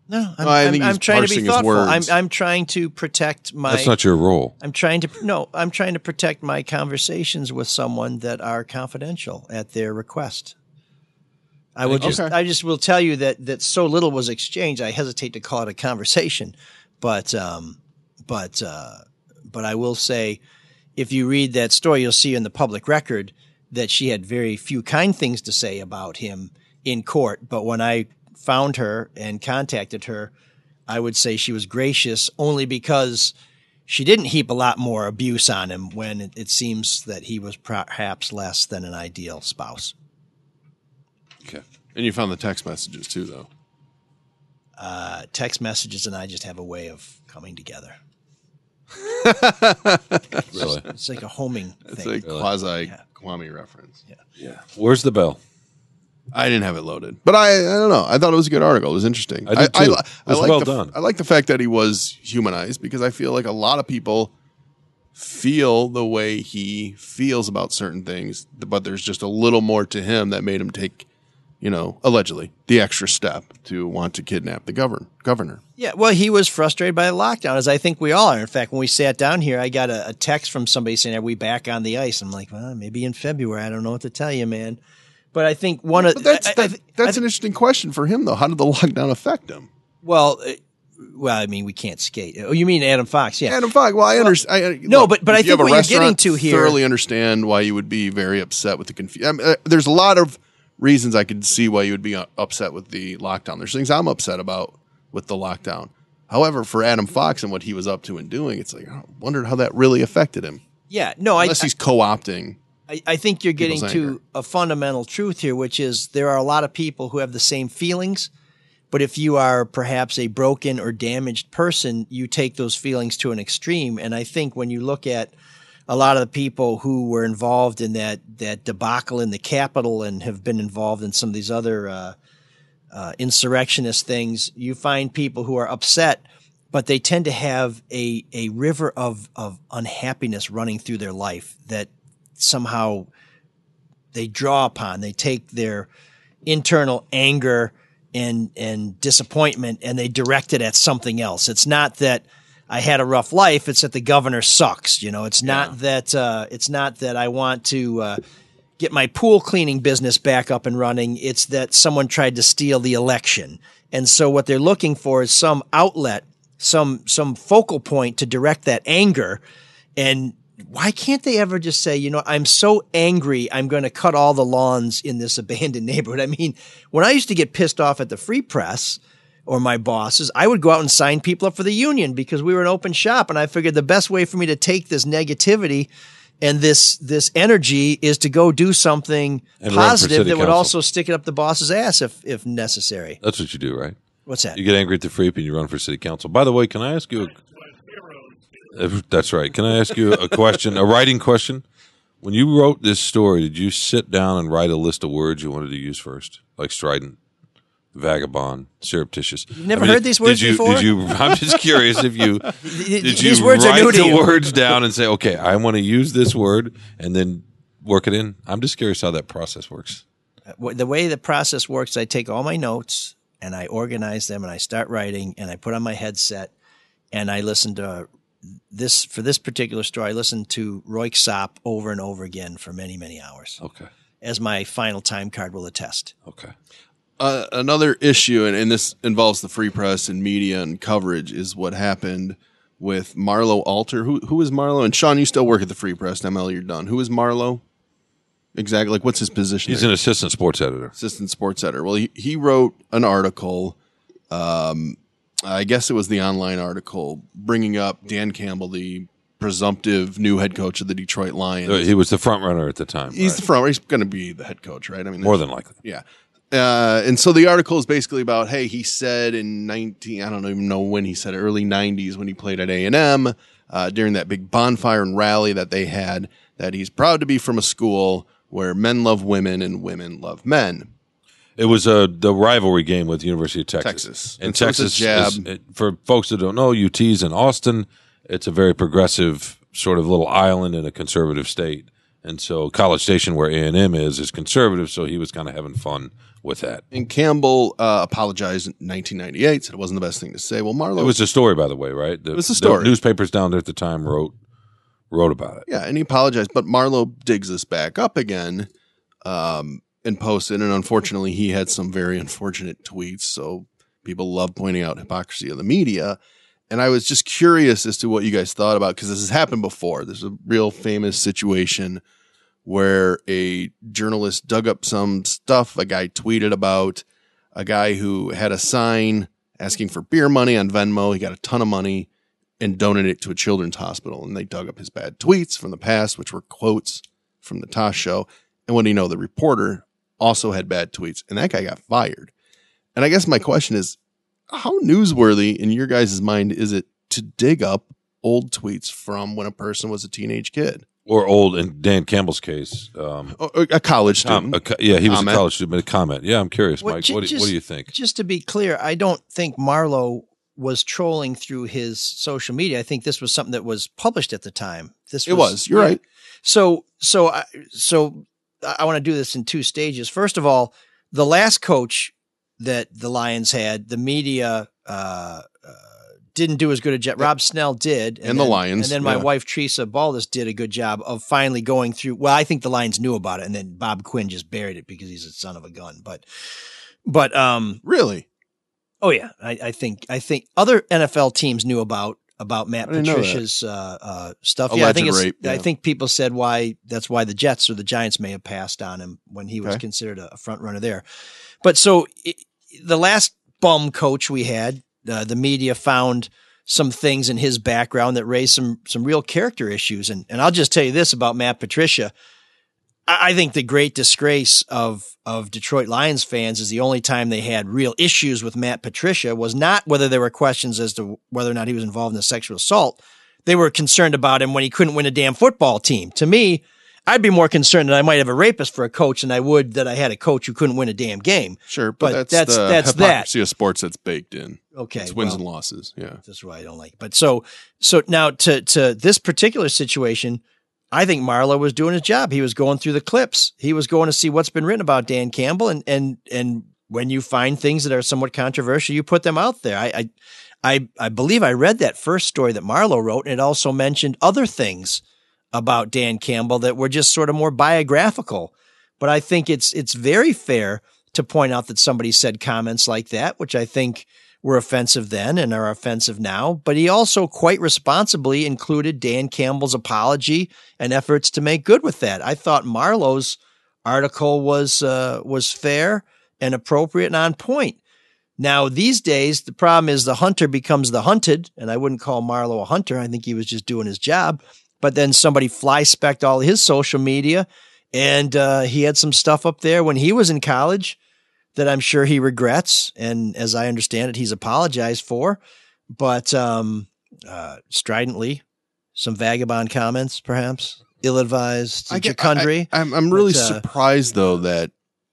No, I'm, oh, I'm, I'm trying to be thoughtful. I'm, I'm trying to protect my. That's not your role. I'm trying to no. I'm trying to protect my conversations with someone that are confidential at their request. I will okay. just. I just will tell you that, that so little was exchanged. I hesitate to call it a conversation, but um, but uh, but I will say, if you read that story, you'll see in the public record that she had very few kind things to say about him in court. But when I found her and contacted her, I would say she was gracious only because she didn't heap a lot more abuse on him when it, it seems that he was perhaps less than an ideal spouse. Okay. And you found the text messages too, though. Uh, text messages and I just have a way of coming together. Really? It's like a homing it's thing. It's a really? quasi yeah. Kwame reference. Yeah. Yeah. Where's the bell? I didn't have it loaded, but I, I don't know. I thought it was a good article. It was interesting. I did too. I, I, it was I like well the, done. I like the fact that he was humanized because I feel like a lot of people feel the way he feels about certain things, but there's just a little more to him that made him take, you know, allegedly the extra step to want to kidnap the govern governor. Yeah. Well, he was frustrated by the lockdown, as I think we all are. In fact, when we sat down here, I got a, a text from somebody saying, "Are we back on the ice?" I'm like, "Well, maybe in February. I don't know what to tell you, man." But I think one of but that's, that, I, I th- that's I th- an interesting question for him, though. How did the lockdown affect him? Well, it, well, I mean, we can't skate. Oh, you mean Adam Fox? Yeah, Adam Fox. Well, I well, understand. No, look, but but I think what you're getting to here. Thoroughly understand why you would be very upset with the confusion. I mean, uh, there's a lot of reasons I could see why you would be upset with the lockdown. There's things I'm upset about with the lockdown. However, for Adam Fox and what he was up to and doing, it's like I wondered how that really affected him. Yeah, no, unless I, he's I, co-opting. I, I think you're getting to a fundamental truth here, which is there are a lot of people who have the same feelings, but if you are perhaps a broken or damaged person, you take those feelings to an extreme. And I think when you look at a lot of the people who were involved in that, that debacle in the Capitol and have been involved in some of these other uh, uh, insurrectionist things, you find people who are upset, but they tend to have a, a river of, of unhappiness running through their life that somehow they draw upon. They take their internal anger and and disappointment and they direct it at something else. It's not that I had a rough life. It's that the governor sucks. You know, it's not yeah. that uh, it's not that I want to uh, get my pool cleaning business back up and running. It's that someone tried to steal the election. And so what they're looking for is some outlet, some some focal point to direct that anger. And why can't they ever just say, you know, I'm so angry, I'm going to cut all the lawns in this abandoned neighborhood? I mean, when I used to get pissed off at the Free Press or my bosses, I would go out and sign people up for the union because we were an open shop. And I figured the best way for me to take this negativity and this this energy is to go do something and positive that Council. Would also stick it up the boss's ass if if necessary. That's what you do, right? What's that? You get angry at the Free Press and you run for city council. By the way, can I ask you a That's right. Can I ask you a question, a writing question? When you wrote this story, did you sit down and write a list of words you wanted to use first, like strident, vagabond, surreptitious? You've never I mean, heard these words did you, before? Did you, I'm just curious if you did these you words write are new to the you. Words down and say, okay, I want to use this word and then work it in? I'm just curious how that process works. The way the process works, I take all my notes and I organize them and I start writing and I put on my headset and I listen to This for this particular story, I listened to Roy Sop over and over again for many, many hours. Okay, as my final time card will attest. Okay, uh, another issue, and, and this involves the Free Press and media and coverage, is what happened with Marlo Alter. Who who is Marlo? And Sean, you still work at the Free Press. M L, you're done. Who is Marlo? Exactly. Like, what's his position? He's there? An assistant sports editor. Assistant sports editor. Well, he he wrote an article. Um, I guess it was the online article bringing up Dan Campbell, the presumptive new head coach of the Detroit Lions. He was the front runner at the time. He's right? the front runner. He's going to be the head coach, right? I mean, more than likely. Yeah. Uh, and so the article is basically about, hey, he said in nineteen, I don't even know when he said it, early nineties when he played at A and M uh, during that big bonfire and rally that they had, that he's proud to be from a school where men love women and women love men. It was a the rivalry game with the University of Texas. Texas. And, and Texas, so jab. Is, it, for folks that don't know, U T's in Austin. It's a very progressive sort of little island in a conservative state. And so College Station, where A and M is, is conservative, so he was kind of having fun with that. And Campbell uh, apologized in nineteen ninety-eight, said it wasn't the best thing to say. Well, Marlo... It was a story, by the way, right? The, it was a story. The newspapers down there at the time wrote wrote about it. Yeah, and he apologized, but Marlo digs this back up again. Um... And posted, and unfortunately, he had some very unfortunate tweets. So people love pointing out hypocrisy of the media. And I was just curious as to what you guys thought about, because this has happened before. There's a real famous situation where a journalist dug up some stuff a guy tweeted about, a guy who had a sign asking for beer money on Venmo. He got a ton of money and donated it to a children's hospital. And they dug up his bad tweets from the past, which were quotes from the Tosh show. And what do you know? The reporter also had bad tweets, and that guy got fired. And I guess my question is, how newsworthy in your guys' mind is it to dig up old tweets from when a person was a teenage kid? Or old, in Dan Campbell's case. Um, a college student. Um, a, yeah, he was comment. a college student, but a comment. Yeah, I'm curious, well, Mike. J- what, do, just, what do you think? Just to be clear, I don't think Marlo was trolling through his social media. I think this was something that was published at the time. This was, It was. You're right. right. So, so, I, so I want to do this in two stages. First of all, the last coach that the Lions had, the media uh, uh, didn't do as good a job. Rob Snell did. And, and then, the Lions. And then my yeah. wife, Teresa Baldus, did a good job of finally going through. Well, I think the Lions knew about it, and then Bob Quinn just buried it because he's a son of a gun. But, but, um, really? Oh, yeah. I, I think, I think other N F L teams knew about, about Matt Patricia's uh, uh, stuff. Alleged yeah, I think it's, rape, yeah. I think people said why that's why the Jets or the Giants may have passed on him when he was okay. considered a front runner there. But so it, the last bum coach we had, uh, the media found some things in his background that raised some some real character issues. And and I'll just tell you this about Matt Patricia. I, I think the great disgrace of of Detroit Lions fans is the only time they had real issues with Matt Patricia was not whether there were questions as to whether or not he was involved in a sexual assault. They were concerned about him when he couldn't win a damn football team. To me, I'd be more concerned that I might have a rapist for a coach than I would that I had a coach who couldn't win a damn game. Sure, but, but that's that's the that's hypocrisy that. of sports that's baked in. Okay, it's wins well, and losses. Yeah, that's why I don't like it. But so so now to to this particular situation, I think Marlo was doing his job. He was going through the clips. He was going to see what's been written about Dan Campbell, and and and when you find things that are somewhat controversial, you put them out there. I I I, I believe I read that first story that Marlo wrote, and it also mentioned other things about Dan Campbell that were just sort of more biographical. But I think it's it's very fair to point out that somebody said comments like that, which I think were offensive then and are offensive now. But he also quite responsibly included Dan Campbell's apology and efforts to make good with that. I thought Marlowe's article was uh, was fair and appropriate and on point. Now, these days, the problem is the hunter becomes the hunted, and I wouldn't call Marlo a hunter. I think he was just doing his job. But then somebody fly-specced all his social media, and uh, he had some stuff up there when he was in college that I'm sure he regrets, and as I understand it, he's apologized for, but um, uh, stridently, some vagabond comments, perhaps, ill-advised, I get, jacundry. I, I, I'm, I'm really but, uh, surprised, though, that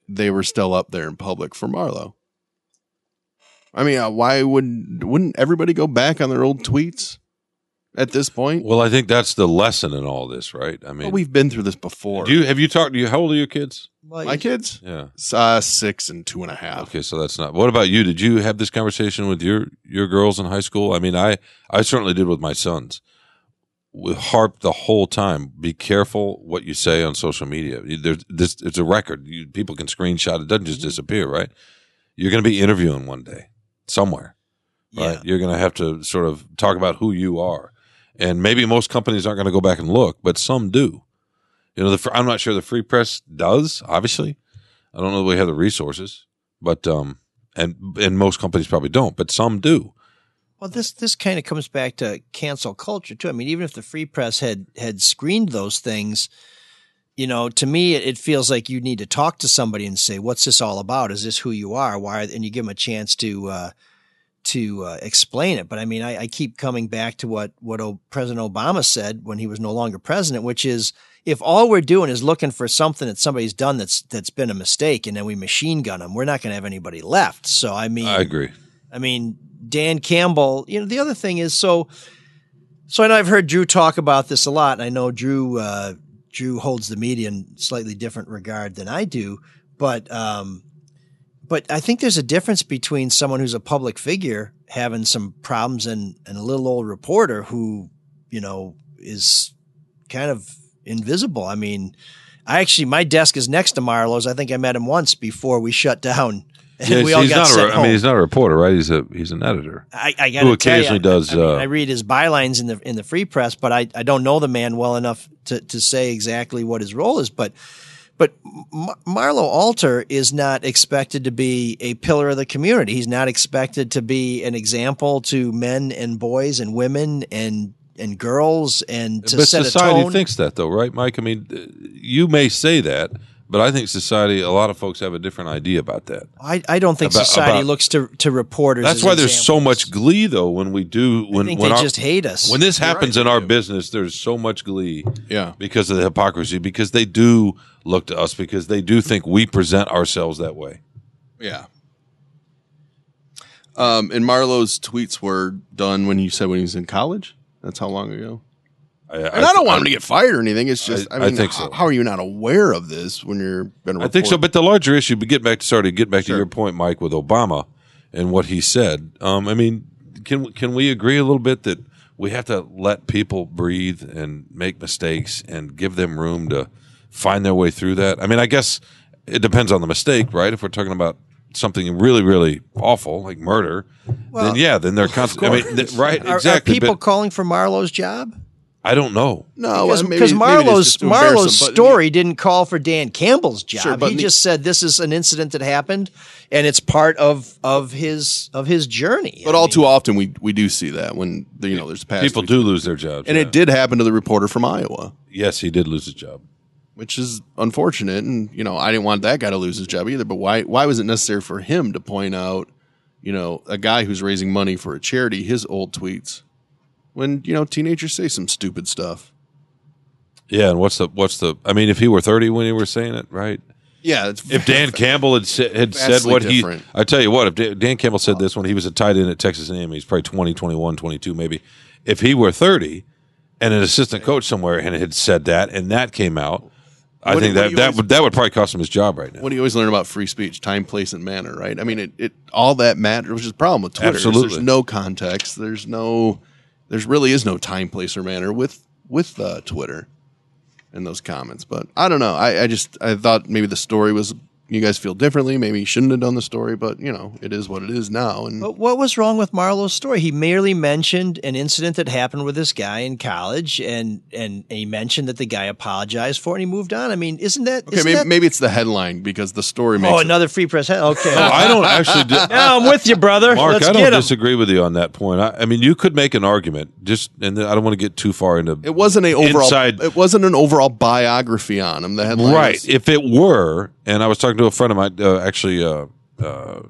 they were still up there in public for Marlo. I mean, uh, why would, wouldn't everybody go back on their old tweets at this point? Well, I think that's the lesson in all this, right? I mean, well, we've been through this before. Do you have you talked to you? How old are your kids? My, My kids, yeah, uh, six and two and a half. Okay, so that's not. What about you? Did you have this conversation with your your girls in high school? I mean, I I certainly did with my sons. We harped the whole time. Be careful what you say on social media. There's this. It's a record. You, people can screenshot it. It doesn't just disappear, right? You're going to be interviewing one day somewhere, right? Yeah. You're going to have to sort of talk about who you are. And maybe most companies aren't going to go back and look, but some do. You know, the, I'm not sure the Free Press does, obviously. I don't know that we have the resources, but um, and and most companies probably don't, but some do. Well, this this kind of comes back to cancel culture, too. I mean, even if the Free Press had had screened those things, you know, to me, it, it feels like you need to talk to somebody and say, what's this all about? Is this who you are? Why? And you give them a chance to uh, – to uh, explain it. But I mean, I, I keep coming back to what, what o- President Obama said when he was no longer president, which is if all we're doing is looking for something that somebody's done that's that's been a mistake and then we machine gun them, we're not going to have anybody left. So, I mean, I agree. I mean, Dan Campbell, you know, the other thing is, so, so I know I've heard Drew talk about this a lot. And I know Drew, uh, Drew holds the media in slightly different regard than I do, but, um, But I think there's a difference between someone who's a public figure having some problems and, and a little old reporter who, you know, is kind of invisible. I mean, I actually, my desk is next to Marlo's. I think I met him once before we shut down Yeah, we all he's got not sent a, home. I mean, he's not a reporter, right? He's a he's an editor. I, I got who occasionally tell you, does. I, mean, uh, I read his bylines in the in the Free Press, but I, I don't know the man well enough to, to say exactly what his role is. But but Mar- Marlo Alter is not expected to be a pillar of the community. He's not expected to be an example to men and boys and women and. and girls and to but set society a tone. Thinks that though, right, Mike? I mean, you may say that, but I think society, a lot of folks have a different idea about that. I, I don't think about, society about, looks to, to reporters. That's as why examples. There's so much glee though when we do when I think when they our, just hate us. When this You're happens right, in our do. business, there's so much glee yeah. because of the hypocrisy, because they do look to us, because they do think we present ourselves that way. Yeah. Um, and Marlo's tweets were done when you said when he was in college? That's how long ago. I, I, and I don't want I, him to get fired or anything. It's just, I, I mean, I think so. How are you not aware of this when you're been a reporter? I think so. But the larger issue, but get back to, sorry, get back sure. to your point, Mike, with Obama and what he said. Um, I mean, can can we agree a little bit that we have to let people breathe and make mistakes and give them room to find their way through that? I mean, I guess it depends on the mistake, right? If we're talking about something really, really awful like murder, well, then yeah, then they're constantly. I mean, th- right? Are, exactly. Are people but, calling for Marlo's job? I don't know. No, because, because Marlo's Marlo's story didn't call for Dan Campbell's job. Sure, he ne- just said this is an incident that happened, and it's part of of his of his journey. But I all mean, too often we we do see that when you know there's past people do lose their jobs, and yeah. it did happen to the reporter from Iowa. Yes, he did lose his job. Which is unfortunate, and you know I didn't want that guy to lose his job either. But why? Why was it necessary for him to point out, you know, a guy who's raising money for a charity, his old tweets, when you know teenagers say some stupid stuff? Yeah, and what's the what's the? I mean, if he were thirty when he were saying it, right? Yeah, it's if Dan different. Campbell had said, had said what different. he, I tell you what, if Dan, Dan Campbell said this when he was a tight end at Texas A and M, he's probably twenty, twenty-one, twenty-two, maybe. If he were thirty and an assistant coach somewhere and had said that, and that came out. I what think do, that that always, would that would probably cost him his job right now. What do you always learn about free speech? Time, place, and manner, right? I mean, it, it all that matters, which is the problem with Twitter. Absolutely. There's no context. There's no, there's really is no time, place, or manner with with uh, Twitter and those comments. But I don't know. I, I just I thought maybe the story was you guys feel differently. Maybe you shouldn't have done the story, but you know it is what it is now. And but what was wrong with Marlo's story? He merely mentioned an incident that happened with this guy in college, and and he mentioned that the guy apologized for it, and he moved on. I mean, isn't that okay? Isn't maybe, that... maybe it's the headline because the story makes. Oh, it... another Free Press headline. Okay, no, I don't actually. Di- no, I'm with you, brother. Mark, Let's I don't disagree with you on that point. I, I mean, you could make an argument, just and I don't want to get too far into. It wasn't a overall. Inside... It wasn't an overall biography on him. The headline, right? Is... If it were, and I was talking to a friend of mine, uh, actually, uh, uh,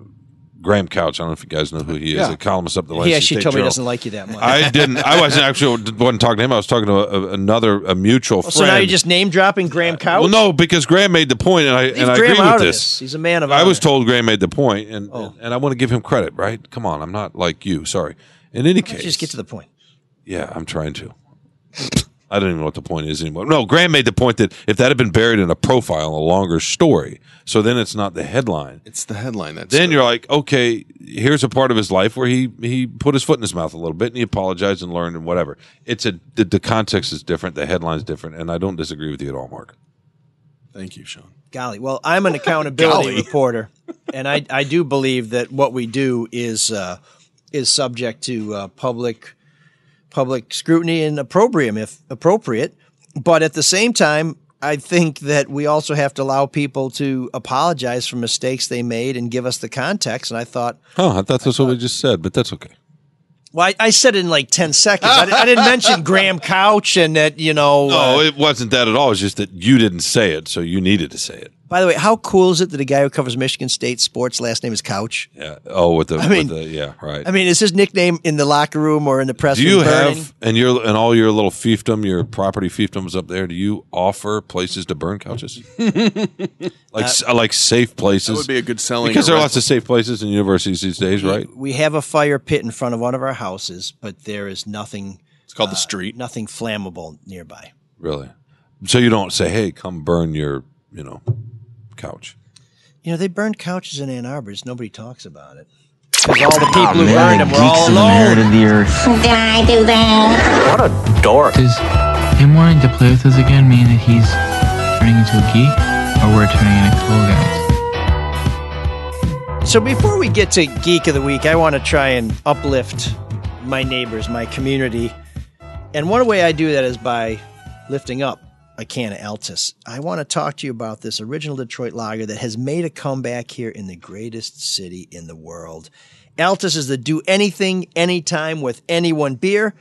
Graham Couch. I don't know if you guys know who he is. Yeah. A columnist up the Lansing He actually State told me Journal. He doesn't like you that much. I didn't. I wasn't actually wasn't talking to him. I was talking to a, another a mutual well, friend. So now you're just name dropping Graham Couch? Well, no, because Graham made the point, and I Leave and I Graham agree with this. this. He's a man of. I honor. was told Graham made the point, and oh. and I want to give him credit. Right? Come on, I'm not like you. Sorry. In any case, just get to the point. Yeah, I'm trying to. I don't even know what the point is anymore. No, Graham made the point that if that had been buried in a profile, a longer story, so then it's not the headline. It's the headline. That's then the... you're like, okay, here's a part of his life where he, he put his foot in his mouth a little bit and he apologized and learned and whatever. It's a the, the context is different. The headline's different. And I don't disagree with you at all, Mark. Thank you, Sean. Golly. Well, I'm an accountability reporter, and I, I do believe that what we do is, uh, is subject to uh, public... public scrutiny and opprobrium if appropriate. But at the same time, I think that we also have to allow people to apologize for mistakes they made and give us the context. And I thought... Oh, I thought that's what we just said, but that's okay. Well, I, I said it in like ten seconds. I, I didn't mention Graham Couch and that, you know... No, uh, it wasn't that at all. It's just that you didn't say it, so you needed to say it. By the way, how cool is it that a guy who covers Michigan State sports last name is Couch? Yeah. Oh, with the, I mean, with the yeah, right. I mean, is his nickname in the locker room or in the press room? Do you burning? have and your and all your little fiefdom, your property fiefdoms up there? Do you offer places to burn couches? like uh, like safe places. That would be a good selling because there are lots of safe places in universities these days, right? We have a fire pit in front of one of our houses, but there is nothing. It's called uh, the street. Nothing flammable nearby. Really? So you don't say, "Hey, come burn your," you know. Couch. You know, they burned couches in Ann Arbor. Just nobody talks about it. Because all the people oh, who man, burned them were all alone. The the earth. Did I do that? What a dork. Does him wanting to play with us again mean that he's turning into a geek? Or we're turning into cool guys? So before we get to Geek of the Week, I want to try and uplift my neighbors, my community. And one way I do that is by lifting up a can of Altus. I want to talk to you about this original Detroit lager that has made a comeback here in the greatest city in the world. Altus is the do-anything, anytime, with anyone beer.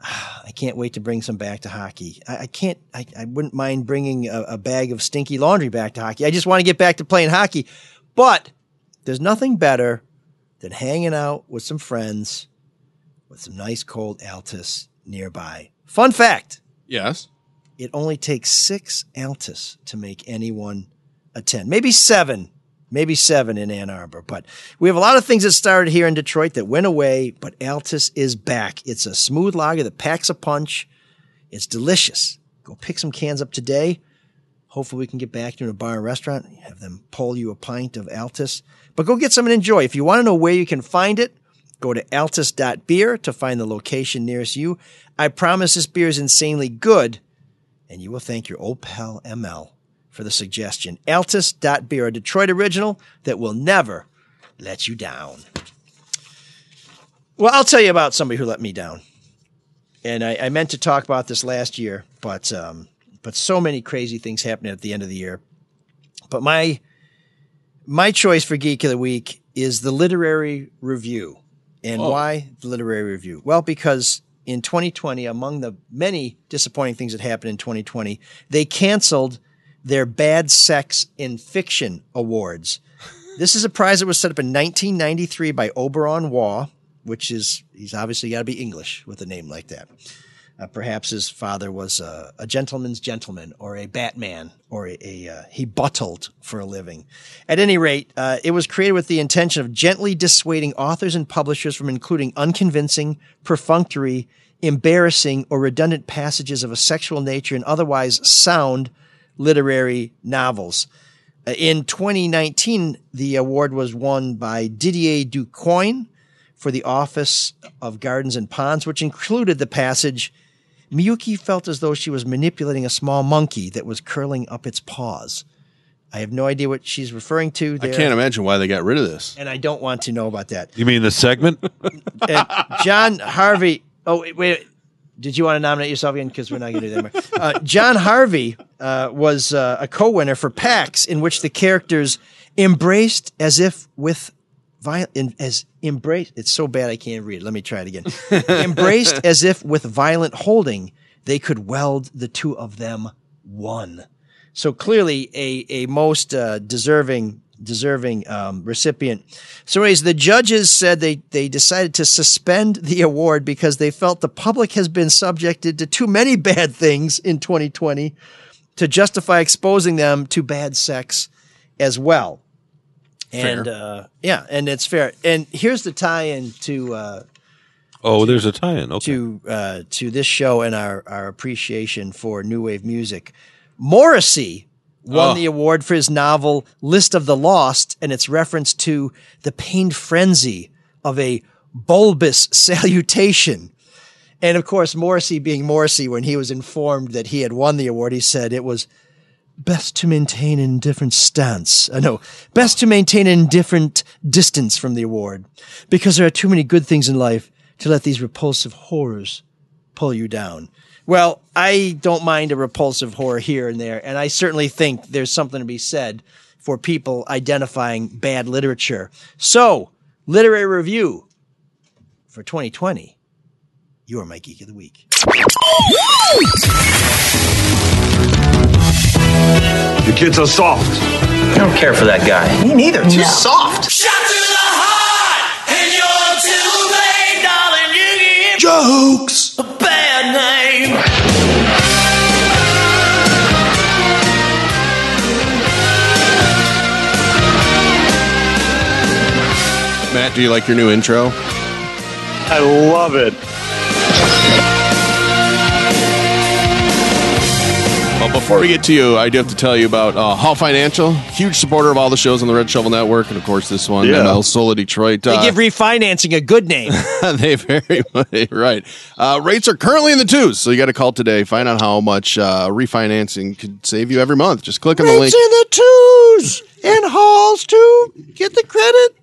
I can't wait to bring some back to hockey. I, I can't. I, I wouldn't mind bringing a, a bag of stinky laundry back to hockey. I just want to get back to playing hockey. But there's nothing better than hanging out with some friends with some nice cold Altus nearby. Fun fact. Yes. It only takes six Altus to make anyone a ten. Maybe seven. Maybe seven in Ann Arbor, but we have a lot of things that started here in Detroit that went away, but Altus is back. It's a smooth lager that packs a punch. It's delicious. Go pick some cans up today. Hopefully we can get back to a bar and restaurant and have them pull you a pint of Altus, but go get some and enjoy. If you want to know where you can find it, go to altus dot beer to find the location nearest you. I promise this beer is insanely good, and you will thank your old pal M L for the suggestion. Altus dot beer, a Detroit original that will never let you down. Well, I'll tell you about somebody who let me down. And I, I meant to talk about this last year, but um, but so many crazy things happening at the end of the year. But my my choice for Geek of the Week is the Literary Review. And oh. Why the Literary Review? Well, because in twenty twenty, among the many disappointing things that happened in twenty twenty, they canceled their Bad Sex in Fiction Awards. This is a prize that was set up in nineteen ninety-three by Oberon Waugh, which is, he's obviously got to be English with a name like that. Uh, perhaps his father was uh, a gentleman's gentleman or a Batman or a, a uh, he buttled for a living. At any rate, uh, it was created with the intention of gently dissuading authors and publishers from including unconvincing, perfunctory, embarrassing, or redundant passages of a sexual nature in otherwise sound literary novels. In twenty nineteen, the award was won by Didier Ducoin for The Office of Gardens and Ponds, which included the passage, "Miyuki felt as though she was manipulating a small monkey that was curling up its paws." I have no idea what she's referring to there. I can't imagine why they got rid of this. And I don't want to know about that. You mean the segment? And John Harvey. Oh, wait. wait. Did you want to nominate yourself again? Because we're not going to do that. Uh, John Harvey uh, was uh, a co-winner for PAX, in which the characters embraced as if with violent as embrace. It's so bad I can't read. Let me try it again. Embraced as if with violent holding, they could weld the two of them one. So clearly, a a most uh, deserving deserving um, recipient. So anyways, the judges said they, they decided to suspend the award because they felt the public has been subjected to too many bad things in twenty twenty to justify exposing them to bad sex as well. Fair. And uh, yeah, and it's fair. And here's the tie-in to uh, oh, to, there's a tie-in okay. to uh, to this show and our, our appreciation for new wave music. Morrissey won oh. the award for his novel List of the Lost and its reference to the pained frenzy of a bulbous salutation. And, of course, Morrissey being Morrissey, when he was informed that he had won the award, he said it was best to maintain an indifferent stance. Uh, no, best to maintain an indifferent distance from the award because there are too many good things in life to let these repulsive horrors pull you down. Well, I don't mind a repulsive horror here and there, and I certainly think there's something to be said for people identifying bad literature. So, Literary Review for twenty twenty, you are my Geek of the Week. The kids are soft. I don't care for that guy. Me neither. Too no. soft. Shot to the heart, and you're too late, darling. You get jokes. A bad night. Matt, do you like your new intro? I love it. Well, before we get to you, I do have to tell you about uh, Hall Financial, huge supporter of all the shows on the Red Shovel Network, and of course this one, yeah. M L Sola Detroit. Uh, they give refinancing a good name. They very much, right. Uh, rates are currently in the twos, so you got to call today. Find out how much uh, refinancing could save you every month. Just click on rates the link. Rates in the twos, and Halls too. Get the credit.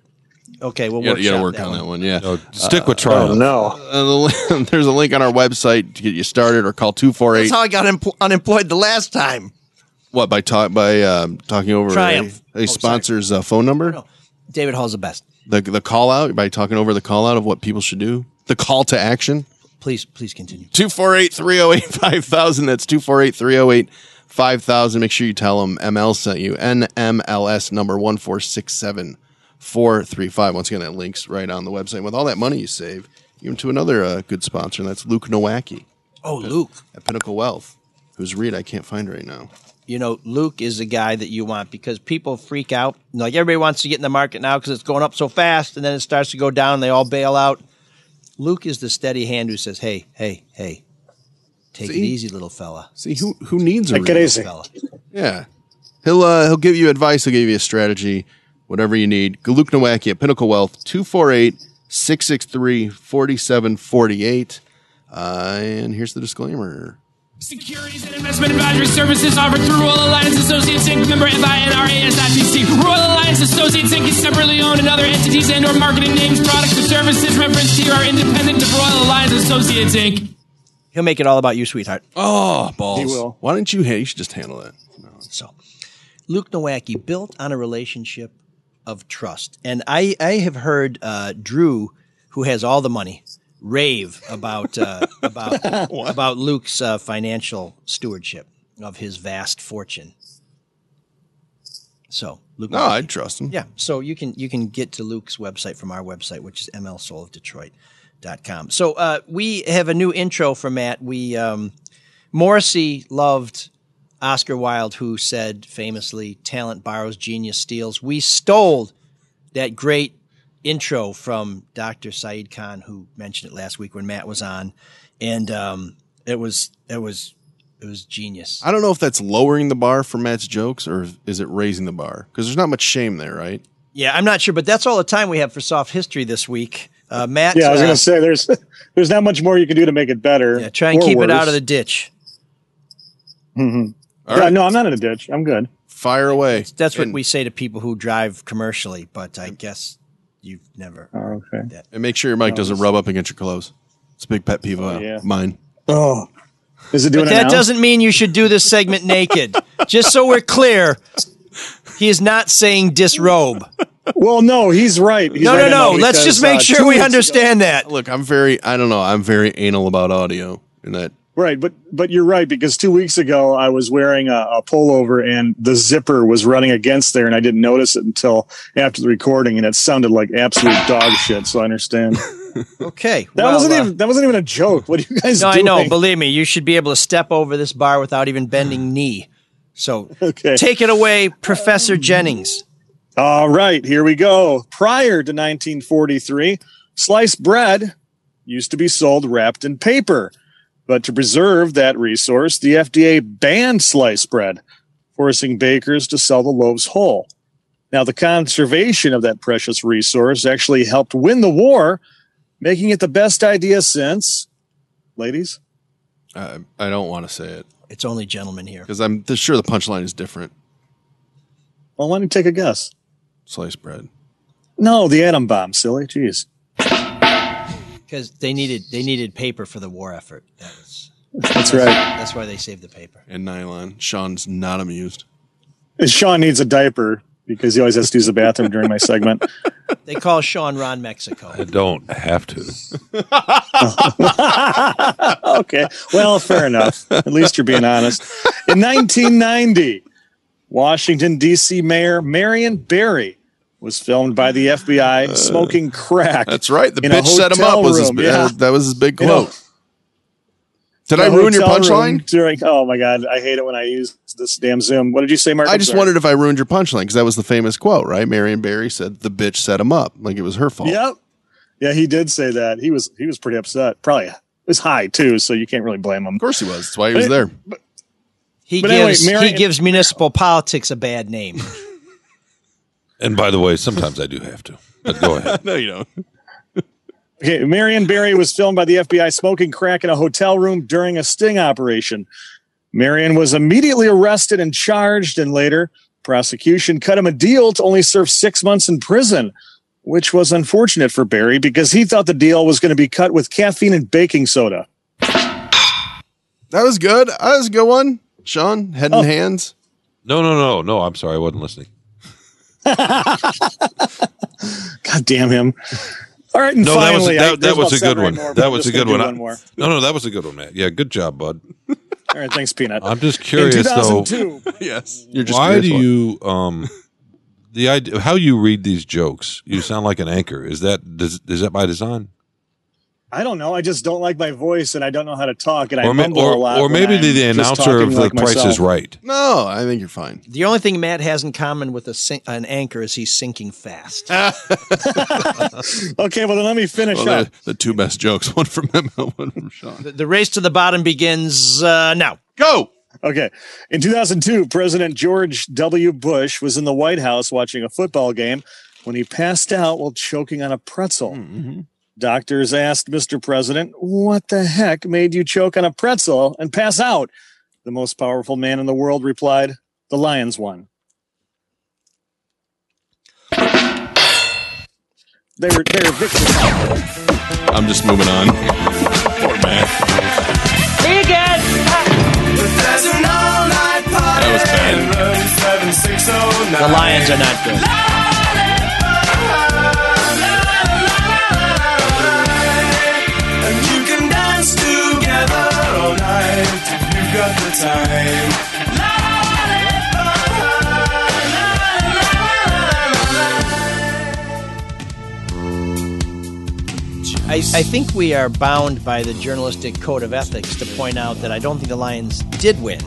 Okay, well, you got to work that on one. that one. Yeah, no, stick uh, with trial. Oh, no, uh, there's a link on our website to get you started, or call two four eight. That's how I got em- unemployed the last time. What by talk by um, talking over Triumph. a, a oh, sponsor's uh, phone number? No. David Hall's the best. The the call out by talking over the call out of what people should do. The call to action. Please, please continue. two four eight, three oh eight, five thousand. That's two four eight, three oh eight, five thousand. Make sure you tell them M L sent you. N M L S number one four six seven four three five. Once again, that link's right on the website. With all that money you save, you can to another uh, good sponsor, and that's Luke Nowacki. Oh, at, Luke. At Pinnacle Wealth, whose read I can't find right now. You know, Luke is the guy that you want because people freak out. Like, everybody wants to get in the market now because it's going up so fast, and then it starts to go down, and they all bail out. Luke is the steady hand who says, hey, hey, hey, take See? it easy, little fella. See, who who needs a real little fella? Yeah. He'll, uh, he'll give you advice. He'll give you a strategy, whatever you need. Luke Nowacki at Pinnacle Wealth, two four eight, six six three, four seven four eight. Uh, and here's the disclaimer. Securities and investment advisory services offered through Royal Alliance Associates Incorporated. Member F I N R A S I P C. Royal Alliance Associates Incorporated is separately owned, and other entities and/or marketing names, products, or services referenced here are independent of Royal Alliance Associates Incorporated. He'll make it all about you, sweetheart. Oh, balls! He will. Why don't you? Hey, you should just handle it. No. So, Luke Nowacki, built on a relationship of trust, and I, I have heard uh, Drew, who has all the money, rave about uh, about about Luke's uh, financial stewardship of his vast fortune. So, Luke. No, I'd trust him. Yeah. So you can you can get to Luke's website from our website, which is m l soul of detroit dot com. So uh, we have a new intro for Matt. We um, Morrissey loved Oscar Wilde, who said famously, "Talent borrows, genius steals." We stole that great intro from Doctor Saeed Khan, who mentioned it last week when Matt was on, and um, it was it was it was genius. I don't know if that's lowering the bar for Matt's jokes or is it raising the bar, because there's not much shame there, right? Yeah, I'm not sure, but that's all the time we have for soft history this week, uh, Matt. Yeah, I was uh, going to say there's there's not much more you can do to make it better. Yeah, try and keep worse. It out of the ditch. Mm-hmm. All yeah, right. No, I'm not in a ditch. I'm good. Fire away. That's, that's and, what we say to people who drive commercially, but I guess. You've never. Oh, okay. That. And make sure your mic doesn't rub up against your clothes. It's a big pet peeve of oh, yeah. mine. Oh, is it doing? But it that now? Doesn't mean you should do this segment naked. Just so we're clear, he is not saying disrobe. Well, no, he's right. He's no, right no, no. Let's just make uh, sure we understand ago. that. Look, I'm very. I don't know. I'm very anal about audio, and that. Right, but but you're right, because two weeks ago I was wearing a, a pullover and the zipper was running against there, and I didn't notice it until after the recording, and it sounded like absolute dog shit. So I understand. Okay, that well, wasn't uh, even that wasn't even a joke. What are you guys? No, doing? I know. Believe me, you should be able to step over this bar without even bending knee. So okay. Take it away, Professor Jennings. All right, here we go. Prior to nineteen forty-three, sliced bread used to be sold wrapped in paper. But to preserve that resource, the F D A banned sliced bread, forcing bakers to sell the loaves whole. Now, the conservation of that precious resource actually helped win the war, making it the best idea since, ladies? Uh, I don't want to say it. It's only gentlemen here. Because I'm sure the punchline is different. Well, why don't you take a guess? Sliced bread. No, the atom bomb, silly. Jeez. Because they needed they needed paper for the war effort. That was, that's, that's right. That's why they saved the paper. And nylon. Sean's not amused. Sean needs a diaper because he always has to use the bathroom during my segment. They call Sean Ron Mexico. I don't have to. Okay. Well, fair enough. At least you're being honest. In nineteen ninety, Washington, D C Mayor Marion Barry was filmed by the F B I uh, smoking crack. That's right. The bitch set him up. Was his, yeah. That was his big quote. Did I ruin your punchline? During, oh, my God. I hate it when I use this damn Zoom. What did you say, Mark? I just wondered if I ruined your punchline because that was the famous quote, right? Marion Barry said, the bitch set him up. Like it was her fault. Yep. Yeah, he did say that. He was he was pretty upset. Probably was high, too, so you can't really blame him. Of course he was. That's why he was there. But, he, but gives, anyway, Marion, he gives municipal politics a bad name. And by the way, sometimes I do have to. But go ahead. No, you don't. Okay, Marion Barry was filmed by the F B I smoking crack in a hotel room during a sting operation. Marion was immediately arrested and charged, and later, prosecution cut him a deal to only serve six months in prison, which was unfortunate for Barry because he thought the deal was going to be cut with caffeine and baking soda. That was good. That was a good one. Sean, head oh. in hands. No, no, no, no. I'm sorry. I wasn't listening. God damn him. All right. And no, finally, that was, that, I, that was a good one. More, that was a good one. one more. No, no, that was a good one, man. Yeah. Good job, bud. All right. Thanks, Peanut. I'm just curious, though. Yes. You're just why do one. you, um, the idea, how you read these jokes, you sound like an anchor. Is that, does, is that by design? I don't know. I just don't like my voice, and I don't know how to talk, and or I mumble or, a lot. Or maybe the, the announcer of like The Price is Right. No, I think you're fine. The only thing Matt has in common with a, an anchor is he's sinking fast. Okay, well, then let me finish well, up. The, the two best jokes, one from him and one from Sean. The, the race to the bottom begins uh, now. Go! Okay. In two thousand two, President George W. Bush was in the White House watching a football game when he passed out while choking on a pretzel. Mm-hmm. Doctors asked Mister President, what the heck made you choke on a pretzel and pass out? The most powerful man in the world replied, the Lions won. They were, they were victims. I'm just moving on. Poor man. See you again. That was bad. The Lions are not good. Time. I, I think we are bound by the journalistic code of ethics to point out that I don't think the Lions did win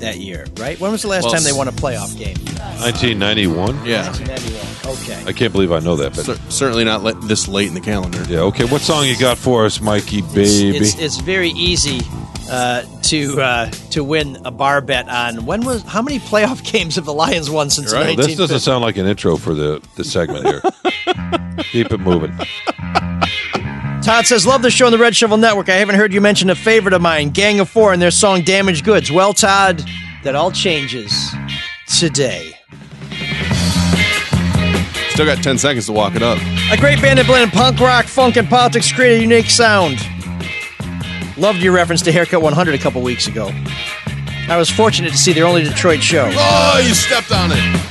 that year, right? When was the last well, time they won a playoff game? nineteen ninety-one? Yeah. nineteen ninety-one. Okay. I can't believe I know that. But C- certainly not le- this late in the calendar. Yeah, okay. What song you got for us, Mikey, baby? It's, it's, it's very easy uh, to uh, to win a bar bet on when was how many playoff games have the Lions won since nineteen fifty? Right. Well, this doesn't sound like an intro for the, the segment here. Keep it moving. Todd says, love the show on the Red Shovel Network. I haven't heard you mention a favorite of mine, Gang of Four, and their song Damaged Goods. Well, Todd, that all changes today. Still got ten seconds to walk it up. A great band that blended punk rock, funk, and politics to create a unique sound. Loved your reference to Haircut one hundred a couple weeks ago. I was fortunate to see their only Detroit show. Oh, you stepped on it.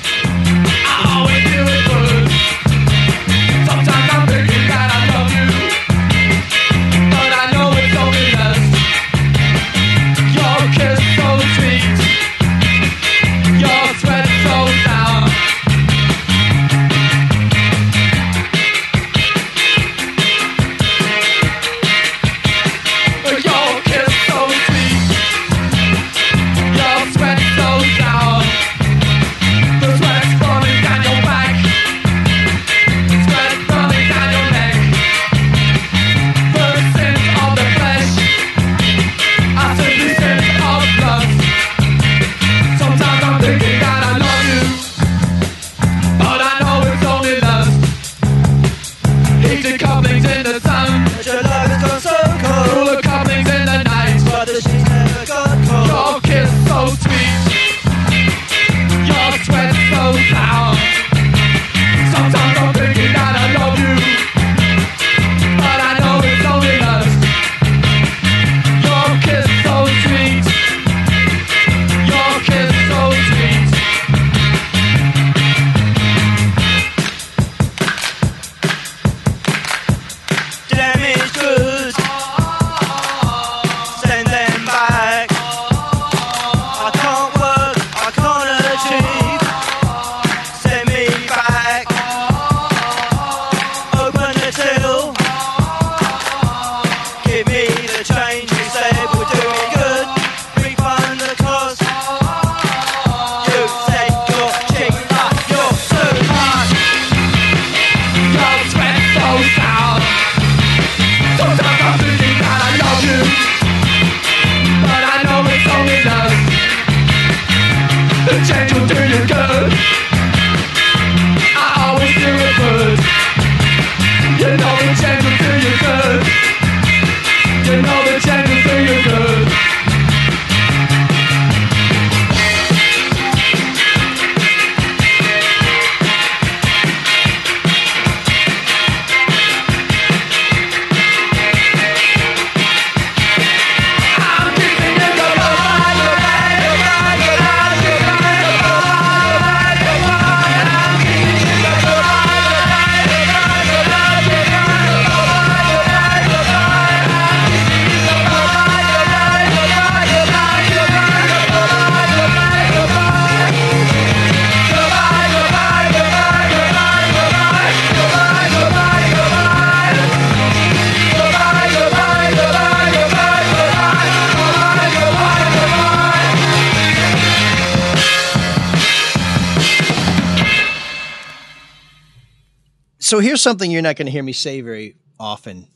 so here's something you're not going to hear me say very often.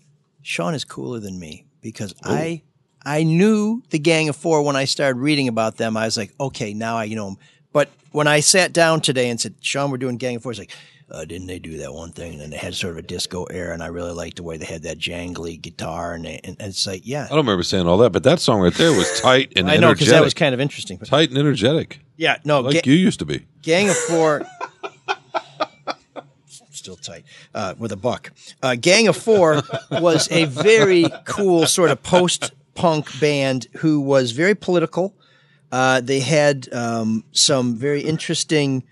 Sean is cooler than me because Ooh. I I knew the Gang of Four when I started reading about them. I was like, okay, now I you know them. But when I sat down today and said, Sean, we're doing Gang of Four, it's like, uh, didn't they do that one thing? And then they had sort of a disco era, and I really liked the way they had that jangly guitar. And, they, and, and it's like, yeah. I don't remember saying all that, but that song right there was tight and energetic. I know, because that was kind of interesting. But tight and energetic. Yeah, no. Like ga- you used to be. Gang of Four. Still tight uh, with a buck. Uh, Gang of Four was a very cool sort of post-punk band who was very political. Uh, they had um, some very interesting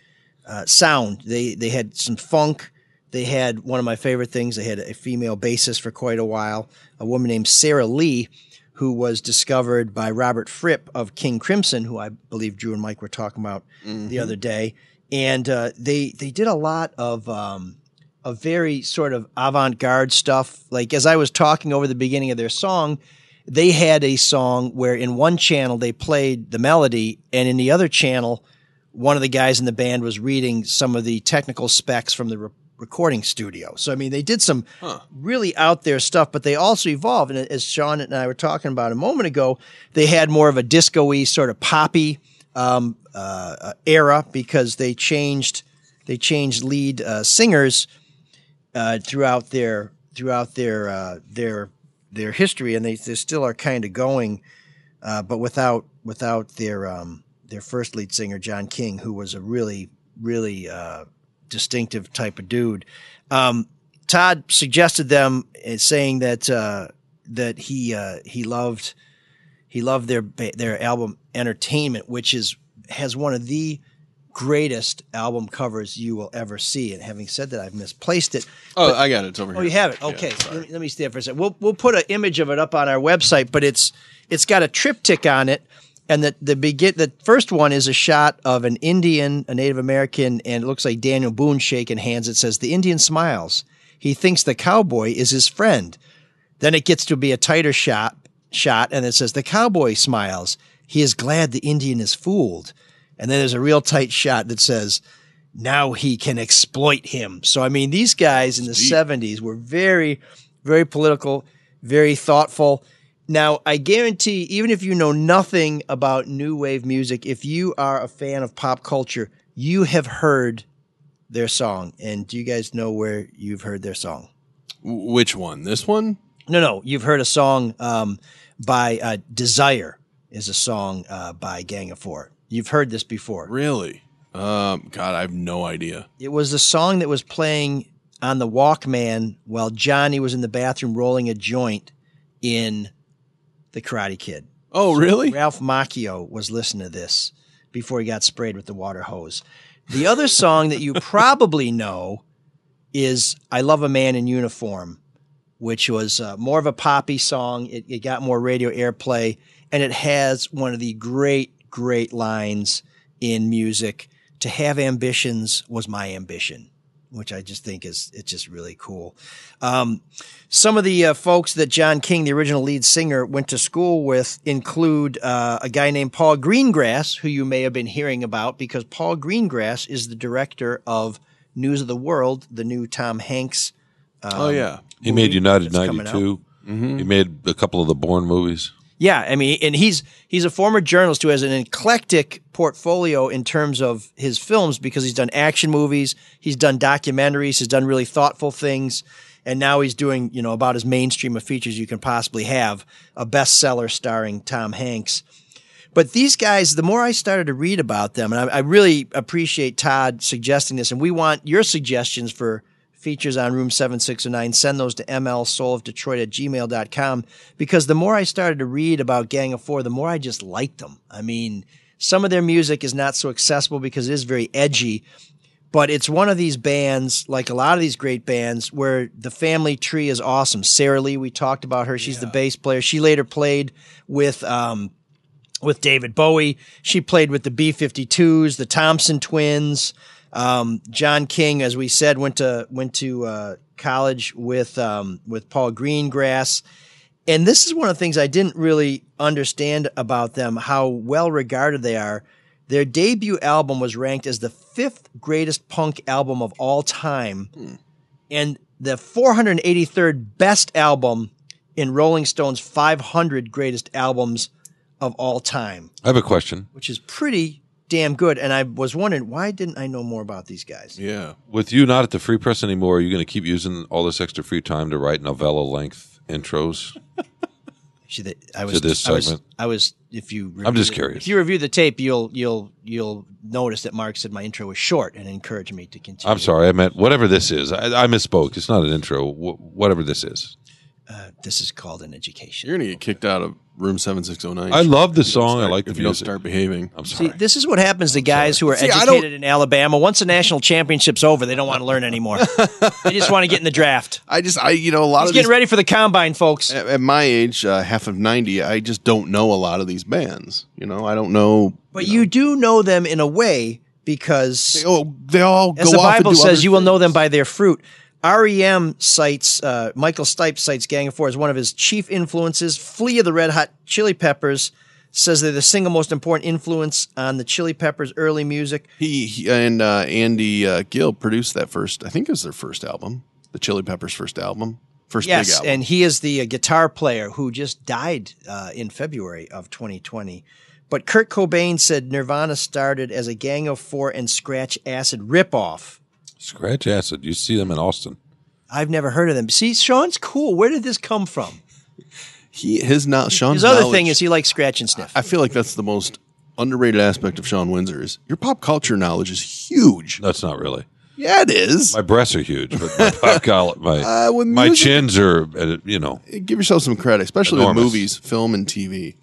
uh, sound. They they had some funk. They had one of my favorite things. They had a female bassist for quite a while, a woman named Sarah Lee, who was discovered by Robert Fripp of King Crimson, who I believe Drew and Mike were talking about mm-hmm. the other day. And uh, they they did a lot of... Um, a very sort of avant-garde stuff. Like as I was talking over the beginning of their song, they had a song where in one channel they played the melody and in the other channel, one of the guys in the band was reading some of the technical specs from the re- recording studio. So, I mean, they did some huh. really out there stuff, but they also evolved. And as Sean and I were talking about a moment ago, they had more of a disco-y sort of poppy um, uh, era because they changed, they changed lead uh, singers Uh, throughout their throughout their uh, their their history, and they, they still are kind of going, uh, but without without their um, their first lead singer John King, who was a really really uh, distinctive type of dude. Um, Todd suggested them, uh, saying that uh, that he uh, he loved he loved their their album Entertainment, which is has one of the greatest album covers you will ever see. And having said that, I've misplaced it. Oh, but, I got it. It's over here. Oh, you have it. Okay. Yeah, let, me, let me stay for a second. We'll, we'll put an image of it up on our website, but it's it's got a triptych on it. And the the begin, the first one is a shot of an Indian, a Native American, and it looks like Daniel Boone shaking hands. It says, "The Indian smiles. He thinks the cowboy is his friend." Then it gets to be a tighter shot, shot and it says, "The cowboy smiles. He is glad the Indian is fooled." And then there's a real tight shot that says, "Now he can exploit him." So, I mean, these guys in the seventies were very, very political, very thoughtful. Now, I guarantee, even if you know nothing about new wave music, if you are a fan of pop culture, you have heard their song. And do you guys know where you've heard their song? Which one? This one? No, no. You've heard a song um, by uh, Desire is a song uh, by Gang of Four. You've heard this before. Really? Um, God, I have no idea. It was the song that was playing on the Walkman while Johnny was in the bathroom rolling a joint in The Karate Kid. Oh, so really? Ralph Macchio was listening to this before he got sprayed with the water hose. The other song that you probably know is I Love a Man in Uniform, which was uh, more of a poppy song. It, it got more radio airplay, and it has one of the great, great lines in music. "To have ambitions was my ambition," which I just think is, it's just really cool. Um, some of the uh, folks that John King, the original lead singer, went to school with include uh, a guy named Paul Greengrass, who you may have been hearing about because Paul Greengrass is the director of News of the World, the new Tom Hanks. Um, oh yeah. He made United ninety-two. Mm-hmm. He made a couple of the Bourne movies. Yeah, I mean, and he's he's a former journalist who has an eclectic portfolio in terms of his films because he's done action movies, he's done documentaries, he's done really thoughtful things, and now he's doing, you know, about as mainstream of features you can possibly have, a bestseller starring Tom Hanks. But these guys, the more I started to read about them, and I, I really appreciate Todd suggesting this, and we want your suggestions for features on Room seven six zero nine, send those to m l soul of detroit at gmail dot com, because the more I started to read about Gang of Four, the more I just liked them. I mean, some of their music is not so accessible because it is very edgy, but it's one of these bands, like a lot of these great bands, where the family tree is awesome. Sarah Lee, we talked about her. She's yeah. the bass player. She later played with um, with David Bowie. She played with the B fifty-twos, the Thompson Twins. Um, John King, as we said, went to went to uh, college with um, with Paul Greengrass, and this is one of the things I didn't really understand about them, how well regarded they are. Their debut album was ranked as the fifth greatest punk album of all time, mm. and the four hundred eighty-third best album in Rolling Stone's five hundred greatest albums of all time. I have a question. Which is pretty damn good. And I was wondering, why didn't I know more about these guys? Yeah. With you not at the Free Press anymore, are you going to keep using all this extra free time to write novella-length intros? Actually, I was, to this segment? I was, I was if you review I'm just the, curious. If you review the tape, you'll you'll you'll notice that Mark said my intro was short and encouraged me to continue. I'm sorry. I meant whatever this is. I, I misspoke. It's not an intro. Wh- whatever this is. Uh, this is called an education. You're going to get kicked out of Room seven six oh nine. I love the song. Start, I like the music. If you don't start behaving. I'm sorry. See, this is what happens to guys who are See, educated in Alabama. Once the national championship's over, they don't want to learn anymore. They just want to get in the draft. I just, I, you know, a lot He's of getting these, ready for the combine, folks. At, at my age, uh, half of ninety, I just don't know a lot of these bands. You know, I don't know. But you, know. you do know them in a way because they, oh, they all go off. As the Bible says, you will know them by their fruit. R E M cites, uh, Michael Stipe cites Gang of Four as one of his chief influences. Flea of the Red Hot Chili Peppers says they're the single most important influence on the Chili Peppers' early music. He, he and uh, Andy uh, Gill produced that first, I think it was their first album, the Chili Peppers' first album. First yes, big album. And he is the uh, guitar player who just died uh, in February of twenty twenty. But Kurt Cobain said Nirvana started as a Gang of Four and Scratch Acid ripoff. Scratch Acid. You see them in Austin. I've never heard of them. See, Sean's cool. Where did this come from? He his not Sean's His other thing is he likes scratch and sniff. I feel like that's the most underrated aspect of Sean Windsor is your pop culture knowledge is huge. That's not really. Yeah, it is. My breasts are huge, but my pop collar, my uh, my music, chins are, you know. Give yourself some credit, especially enormous. With movies, film, and T V.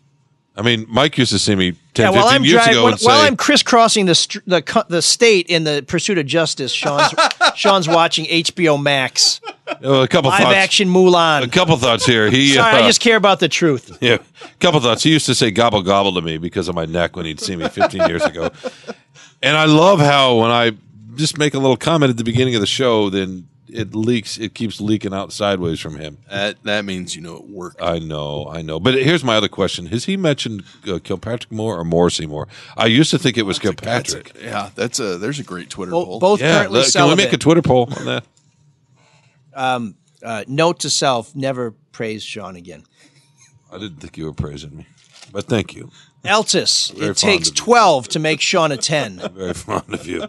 I mean, Mike used to see me ten, yeah, fifteen I'm years driving, ago. While, and say, while I'm crisscrossing the, st- the the state in the pursuit of justice, Sean's Sean's watching H B O Max. Uh, a couple live thoughts. Action Mulan. A couple thoughts here. He, Sorry, uh, I just care about the truth. Yeah, a couple thoughts. He used to say "gobble gobble" to me because of my neck when he'd see me fifteen years ago. And I love how when I just make a little comment at the beginning of the show, then it leaks. It keeps leaking out sideways from him. That that means you know it worked. I know, I know. But here's my other question: has he mentioned uh, Kilpatrick more or Morrissey more? I used to think it was that's Kilpatrick. A, that's a, yeah, that's a. There's a great Twitter well, poll. Both yeah, currently. Can celibate. We make a Twitter poll on that? Um, uh, note to self: never praise Sean again. I didn't think you were praising me, but thank you. Altus. It takes twelve you. To make Sean a ten. I'm very fond of you.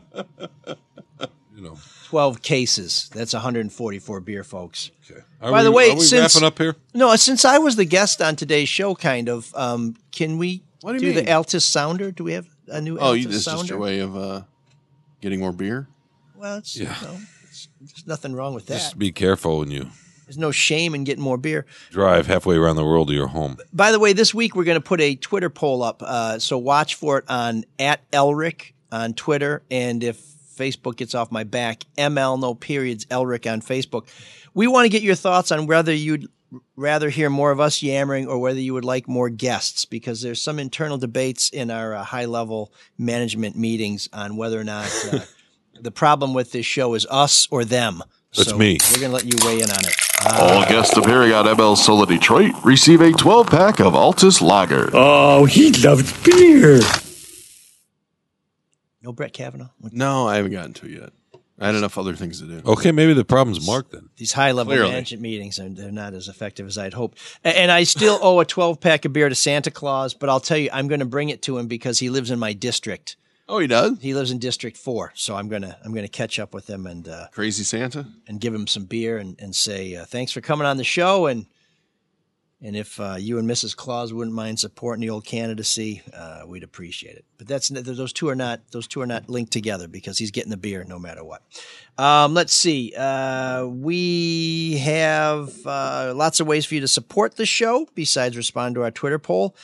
You know. twelve cases. That's one hundred forty-four beer, folks. Okay. By we, the way, are we since, wrapping up here? No, since I was the guest on today's show, kind of, um, can we what do, do the Altus Sounder? Do we have a new oh, Altus Sounder? Oh, this is just your way of uh, getting more beer? Well, it's, yeah. you know, it's, there's nothing wrong with that. Just be careful when you... There's no shame in getting more beer. Drive halfway around the world to your home. By the way, this week we're going to put a Twitter poll up, uh, so watch for it on at Elric on Twitter, and if Facebook gets off my back. M L, no periods, Elric on Facebook. We want to get your thoughts on whether you'd rather hear more of us yammering or whether you would like more guests, because there's some internal debates in our uh, high-level management meetings on whether or not uh, the problem with this show is us or them. That's so me. We're going to let you weigh in on it. Uh, All guests appearing on M L Sola Detroit receive a twelve-pack of Altus Lager. Oh, he loves beer. No Brett Kavanaugh? No, I haven't gotten to it yet. I had enough other things to do. Okay, maybe the problem's Mark then. These high-level Clearly. management meetings, are, they're not as effective as I'd hoped. And I still owe a twelve-pack of beer to Santa Claus, but I'll tell you, I'm going to bring it to him because he lives in my district. Oh, he does? He lives in District four, so I'm going to I'm going to catch up with him and uh, Crazy Santa? And give him some beer and, and say, uh, thanks for coming on the show, and and if uh, you and Missus Claus wouldn't mind supporting the old candidacy, uh, we'd appreciate it. But that's those two are not those two are not linked together because he's getting the beer no matter what. Um, let's see. Uh, we have uh, lots of ways for you to support the show besides respond to our Twitter poll.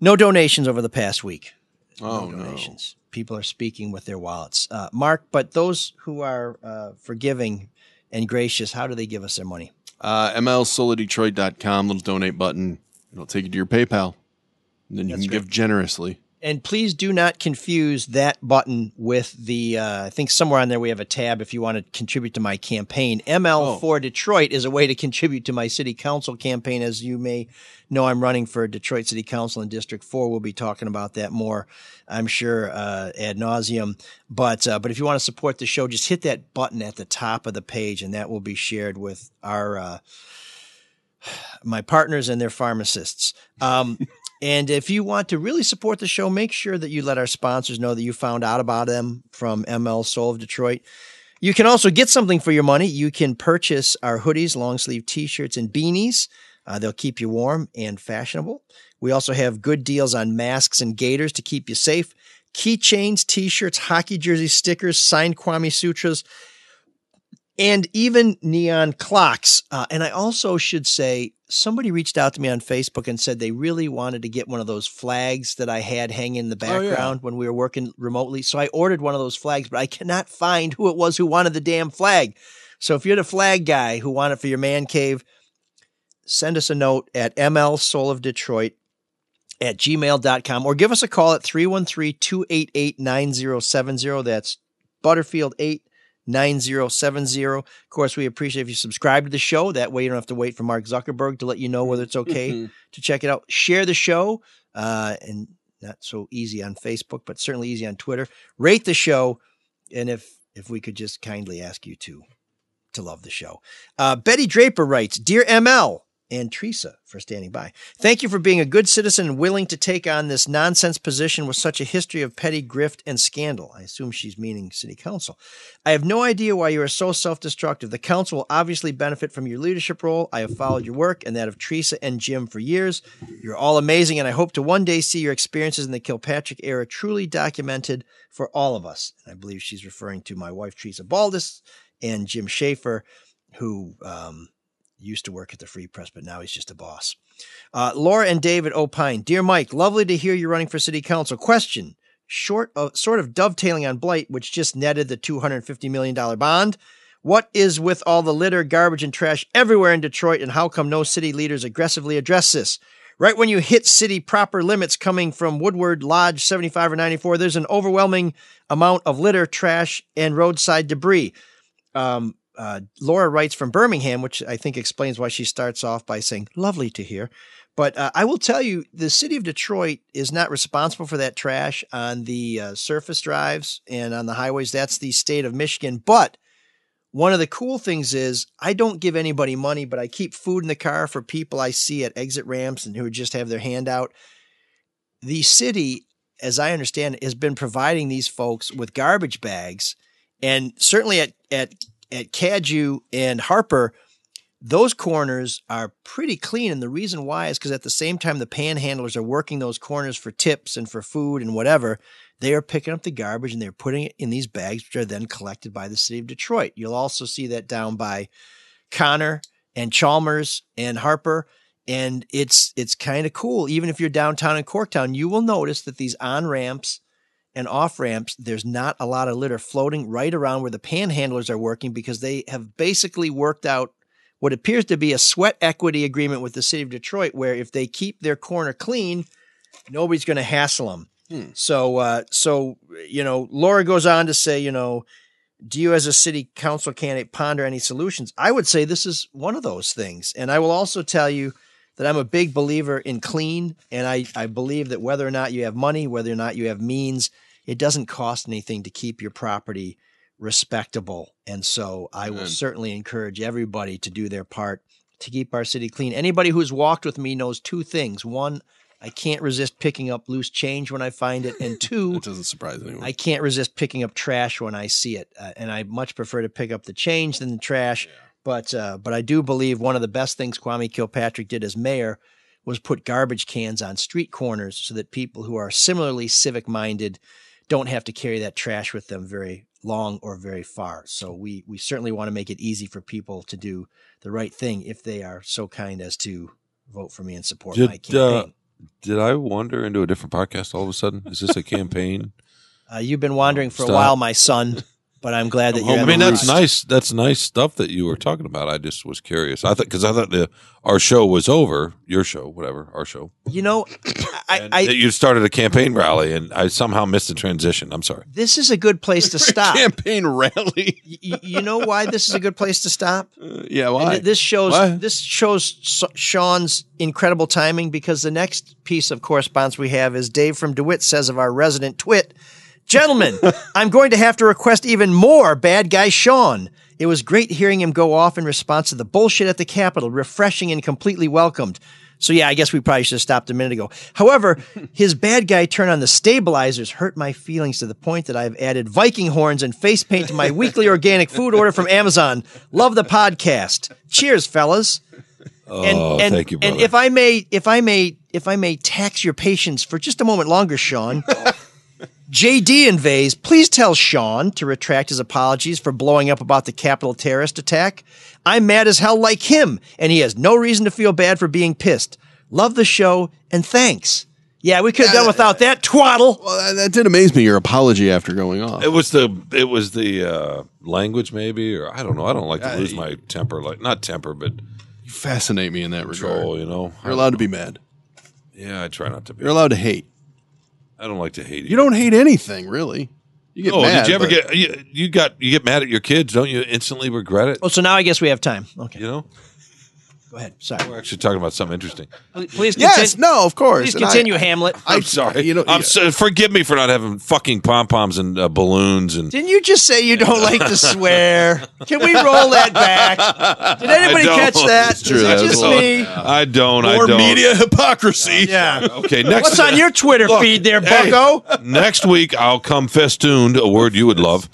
No donations over the past week. Oh, no donations. No. People are speaking with their wallets, uh, Mark. But those who are uh, forgiving and gracious, how do they give us their money? Uh, m l sola detroit dot com, little donate button. It'll take you to your PayPal. And then you That's can right. give generously. And please do not confuse that button with the, uh, I think somewhere on there we have a tab if you want to contribute to my campaign. M L oh. for Detroit is a way to contribute to my city council campaign. As you may know, I'm running for Detroit City Council in District four. We'll be talking about that more, I'm sure, uh, ad nauseum. But, uh, but if you want to support the show, just hit that button at the top of the page, and that will be shared with our uh, my partners and their pharmacists. Um And if you want to really support the show, make sure that you let our sponsors know that you found out about them from M L Soul of Detroit. You can also get something for your money. You can purchase our hoodies, long sleeve t-shirts, and beanies. Uh, they'll keep you warm and fashionable. We also have good deals on masks and gaiters to keep you safe. Keychains, t-shirts, hockey jerseys, stickers, signed Kwame Sutras, and even neon clocks. Uh, and I also should say, somebody reached out to me on Facebook and said they really wanted to get one of those flags that I had hanging in the background oh, yeah. when we were working remotely. So I ordered one of those flags, but I cannot find who it was who wanted the damn flag. So if you're the flag guy who wanted it for your man cave, send us a note at m l soul of detroit at gmail dot com or give us a call at three one three, two eight eight, nine zero seven zero. That's Butterfield eight. nine zero seven zero. Of course, we appreciate if you subscribe to the show. That way you don't have to wait for Mark Zuckerberg to let you know whether it's okay mm-hmm. to check it out. Share the show, uh, and not so easy on Facebook, but certainly easy on Twitter. Rate the show, and if if we could just kindly ask you to, to love the show. Uh, Betty Draper writes, Dear M L and Teresa for standing by, thank you for being a good citizen and willing to take on this nonsense position with such a history of petty grift and scandal. I assume she's meaning city council. I have no idea why you are so self-destructive. The council will obviously benefit from your leadership role. I have followed your work and that of Teresa and Jim for years. You're all amazing, and I hope to one day see your experiences in the Kilpatrick era truly documented for all of us. And I believe she's referring to my wife, Teresa Baldus, and Jim Schaefer, who, um, used to work at the Free Press, but now he's just a boss. Uh, Laura and David opine, Dear Mike, lovely to hear you're running for city council. Question, short of, sort of dovetailing on blight, which just netted the two hundred fifty million dollars bond. What is with all the litter, garbage, and trash everywhere in Detroit, and how come no city leaders aggressively address this? Right when you hit city proper limits coming from Woodward, Lodge seventy-five or ninety-four, there's an overwhelming amount of litter, trash, and roadside debris. Um, Uh, Laura writes from Birmingham, which I think explains why she starts off by saying, lovely to hear. But uh, I will tell you, the city of Detroit is not responsible for that trash on the uh, surface drives and on the highways. That's the state of Michigan. But one of the cool things is I don't give anybody money, but I keep food in the car for people I see at exit ramps and who just have their hand out. The city, as I understand it, has been providing these folks with garbage bags, and certainly at, at, At Cadieux and Harper, those corners are pretty clean. And the reason why is because at the same time the panhandlers are working those corners for tips and for food and whatever, they are picking up the garbage and they're putting it in these bags, which are then collected by the city of Detroit. You'll also see that down by Connor and Chalmers and Harper. And it's it's kind of cool. Even if you're downtown in Corktown, you will notice that these on-ramps and off ramps, there's not a lot of litter floating right around where the panhandlers are working, because they have basically worked out what appears to be a sweat equity agreement with the city of Detroit, where if they keep their corner clean, nobody's going to hassle them. Hmm. So, uh, so, you know, Laura goes on to say, you know, do you as a city council candidate ponder any solutions? I would say this is one of those things. And I will also tell you that I'm a big believer in clean. And I, I believe that whether or not you have money, whether or not you have means, it doesn't cost anything to keep your property respectable. And so I will mm. certainly encourage everybody to do their part to keep our city clean. Anybody who's walked with me knows two things. One, I can't resist picking up loose change when I find it. And two, that doesn't surprise anyone. I can't resist picking up trash when I see it. Uh, and I much prefer to pick up the change than the trash. Yeah. But, uh, but I do believe one of the best things Kwame Kilpatrick did as mayor was put garbage cans on street corners so that people who are similarly civic-minded don't have to carry that trash with them very long or very far. So we, we certainly want to make it easy for people to do the right thing if they are so kind as to vote for me and support did, my campaign. Uh, did I wander into a different podcast all of a sudden? Is this a campaign? Uh, you've been wandering for Stop. a while, my son. But I'm glad that you. I mean, that's nice. That's nice stuff that you were talking about. I just was curious. I thought because I thought the, our show was over, your show, whatever, our show. You know, I, I you started a campaign rally, and I somehow missed the transition. I'm sorry. This is a good place to stop. Campaign rally. you, you know why this is a good place to stop? Uh, yeah, why? Th- this shows why? This shows Sean's incredible timing, because the next piece of correspondence we have is Dave from DeWitt says of our resident twit. Gentlemen, I'm going to have to request even more bad guy Sean. It was great hearing him go off in response to the bullshit at the Capitol, refreshing and completely welcomed. So, yeah, I guess we probably should have stopped a minute ago. However, his bad guy turn on the stabilizers hurt my feelings to the point that I've added Viking horns and face paint to my weekly organic food order from Amazon. Love the podcast. Cheers, fellas. Oh, and, and, thank you, brother. And if I may, if I may, if I may tax your patience for just a moment longer, Sean. J D invades, please tell Sean to retract his apologies for blowing up about the Capitol terrorist attack. I'm mad as hell like him, and he has no reason to feel bad for being pissed. Love the show, and thanks. Yeah, we could have done without that twaddle. Well, that did amaze me, your apology after going off. It was the it was the uh, language, maybe, or I don't know. I don't like to lose I, my temper. like Not temper, but... You fascinate me in that control, regard. You know? You're allowed know. to be mad. Yeah, I try not to be. You're allowed to hate. I don't like to hate it. You don't hate anything, really. You get oh, mad. Did you ever get you, you got you get mad at your kids, don't you instantly regret it? Oh, so now I guess we have time. Okay. You know? Go ahead. Sorry. We're actually talking about something interesting. Please continue. Yes, no, of course. Please and continue, I, Hamlet. I'm, I'm sorry. You know, I'm so, forgive me for not having fucking pom-poms and uh, balloons. And Didn't you just say you don't like to swear? Can we roll that back? Did anybody catch that? It's true. Is it just me? I don't. I don't. More media hypocrisy. Yeah. yeah. Okay. Next. What's on your Twitter Look, feed there, hey, bucko? Next week, I'll come festooned, a word you would love,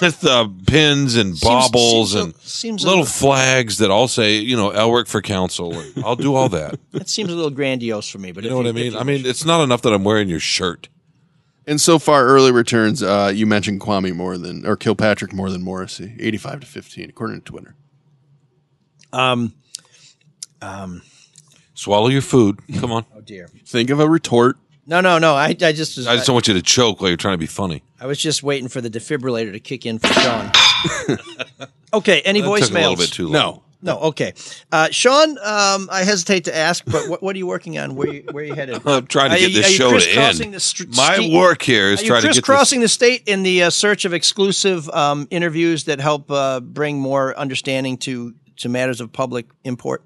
with uh, pins and baubles seems, and seems little flags that all say, you know, L word for council. I'll do all that. That seems a little grandiose for me, but you know what I mean? I mean, it's not enough that I'm wearing your shirt. And so far, early returns, uh, you mentioned Kwame more than, or Kilpatrick more than Morrissey, eighty-five to fifteen, according to Twitter. Um, um, Swallow your food. Come on. Oh, dear. Think of a retort. No, no, no. I, I just was, I just don't I, want you to choke while you're trying to be funny. I was just waiting for the defibrillator to kick in for Sean. Okay, any that voicemails? Took a little bit too long. No. No, okay. Uh, Sean, um, I hesitate to ask, but what, what are you working on? Where, you, where are you headed? I'm trying to get you, this show to end. St- My st- work here is trying to get crossing this- the state in the uh, search of exclusive um, interviews that help uh, bring more understanding to, to matters of public import.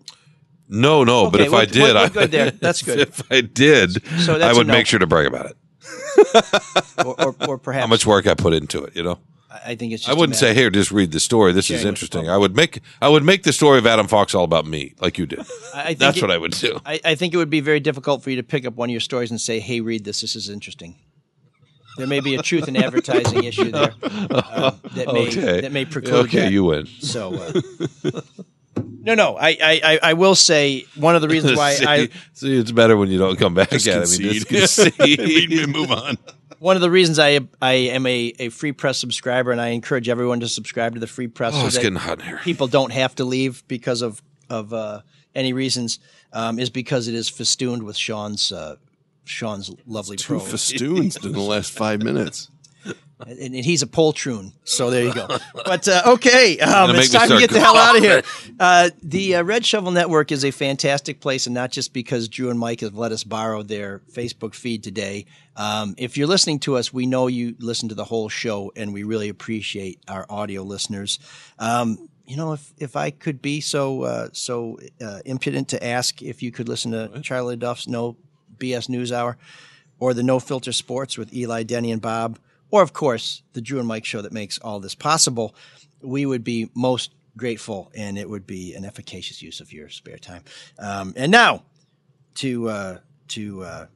No, no, okay, but if we're, I did, we're, we're good there. That's good. If I did, so I would make sure to brag about it. or, or, or perhaps how much work I put into it, you know. I think it's just I wouldn't say, here, just read the story. This is interesting. I would make I would make the story of Adam Fox all about me, like you did. I think That's it, what I would do. I, I think it would be very difficult for you to pick up one of your stories and say, hey, read this. This is interesting. There may be a truth and advertising issue there um, that, may, okay. that may preclude Okay, that. You win. So, uh, no, no, I, I, I will say one of the reasons why see, I... See, it's better when you don't come back at it. I mean, just concede. We move on. One of the reasons I I am a, a Free Press subscriber, and I encourage everyone to subscribe to the Free Press oh, so it's that getting hot in here. People don't have to leave because of, of uh, any reasons, um, is because it is festooned with Sean's uh, Sean's lovely it's two prose. Festoons in the last five minutes. And, and he's a poltroon, so there you go. But, uh, okay, um, it's time to get the hell out of here. Uh, the uh, Red Shovel Network is a fantastic place, and not just because Drew and Mike have let us borrow their Facebook feed today. Um, if you're listening to us, we know you listen to the whole show, and we really appreciate our audio listeners. Um, you know, if, if I could be so uh, so uh, impudent to ask if you could listen to Charlie Duff's No B S News Hour or the No Filter Sports with Eli, Denny, and Bob, or, of course, the Drew and Mike show that makes all this possible, we would be most grateful, and it would be an efficacious use of your spare time. Um, and now, to uh, to uh,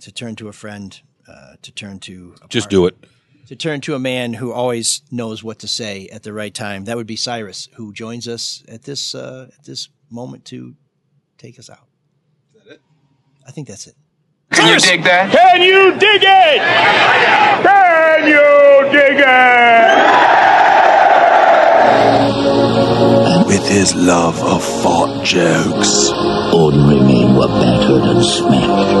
to turn to a friend, uh, to turn to a just partner, do it. To turn to a man who always knows what to say at the right time. That would be Cyrus, who joins us at this uh, at this moment to take us out. Is that it? I think that's it. Can Cyrus! You dig that? Can you dig it? Can you dig it? And with his love of fart jokes, ordinary men were battered and smashed.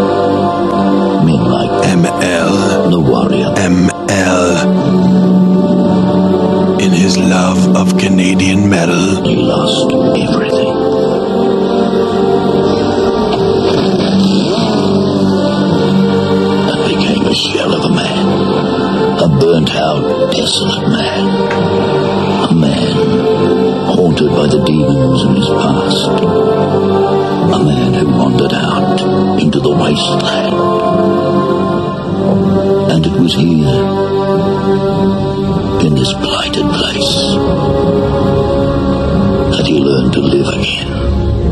Men like M L, the warrior, M L, love of Canadian metal, he lost everything. I became a shell of a man, a burnt-out, desolate man, a man haunted by the demons of his past, a man who wandered out into the wasteland, and it was here, in this blighted place, that he learned to live again.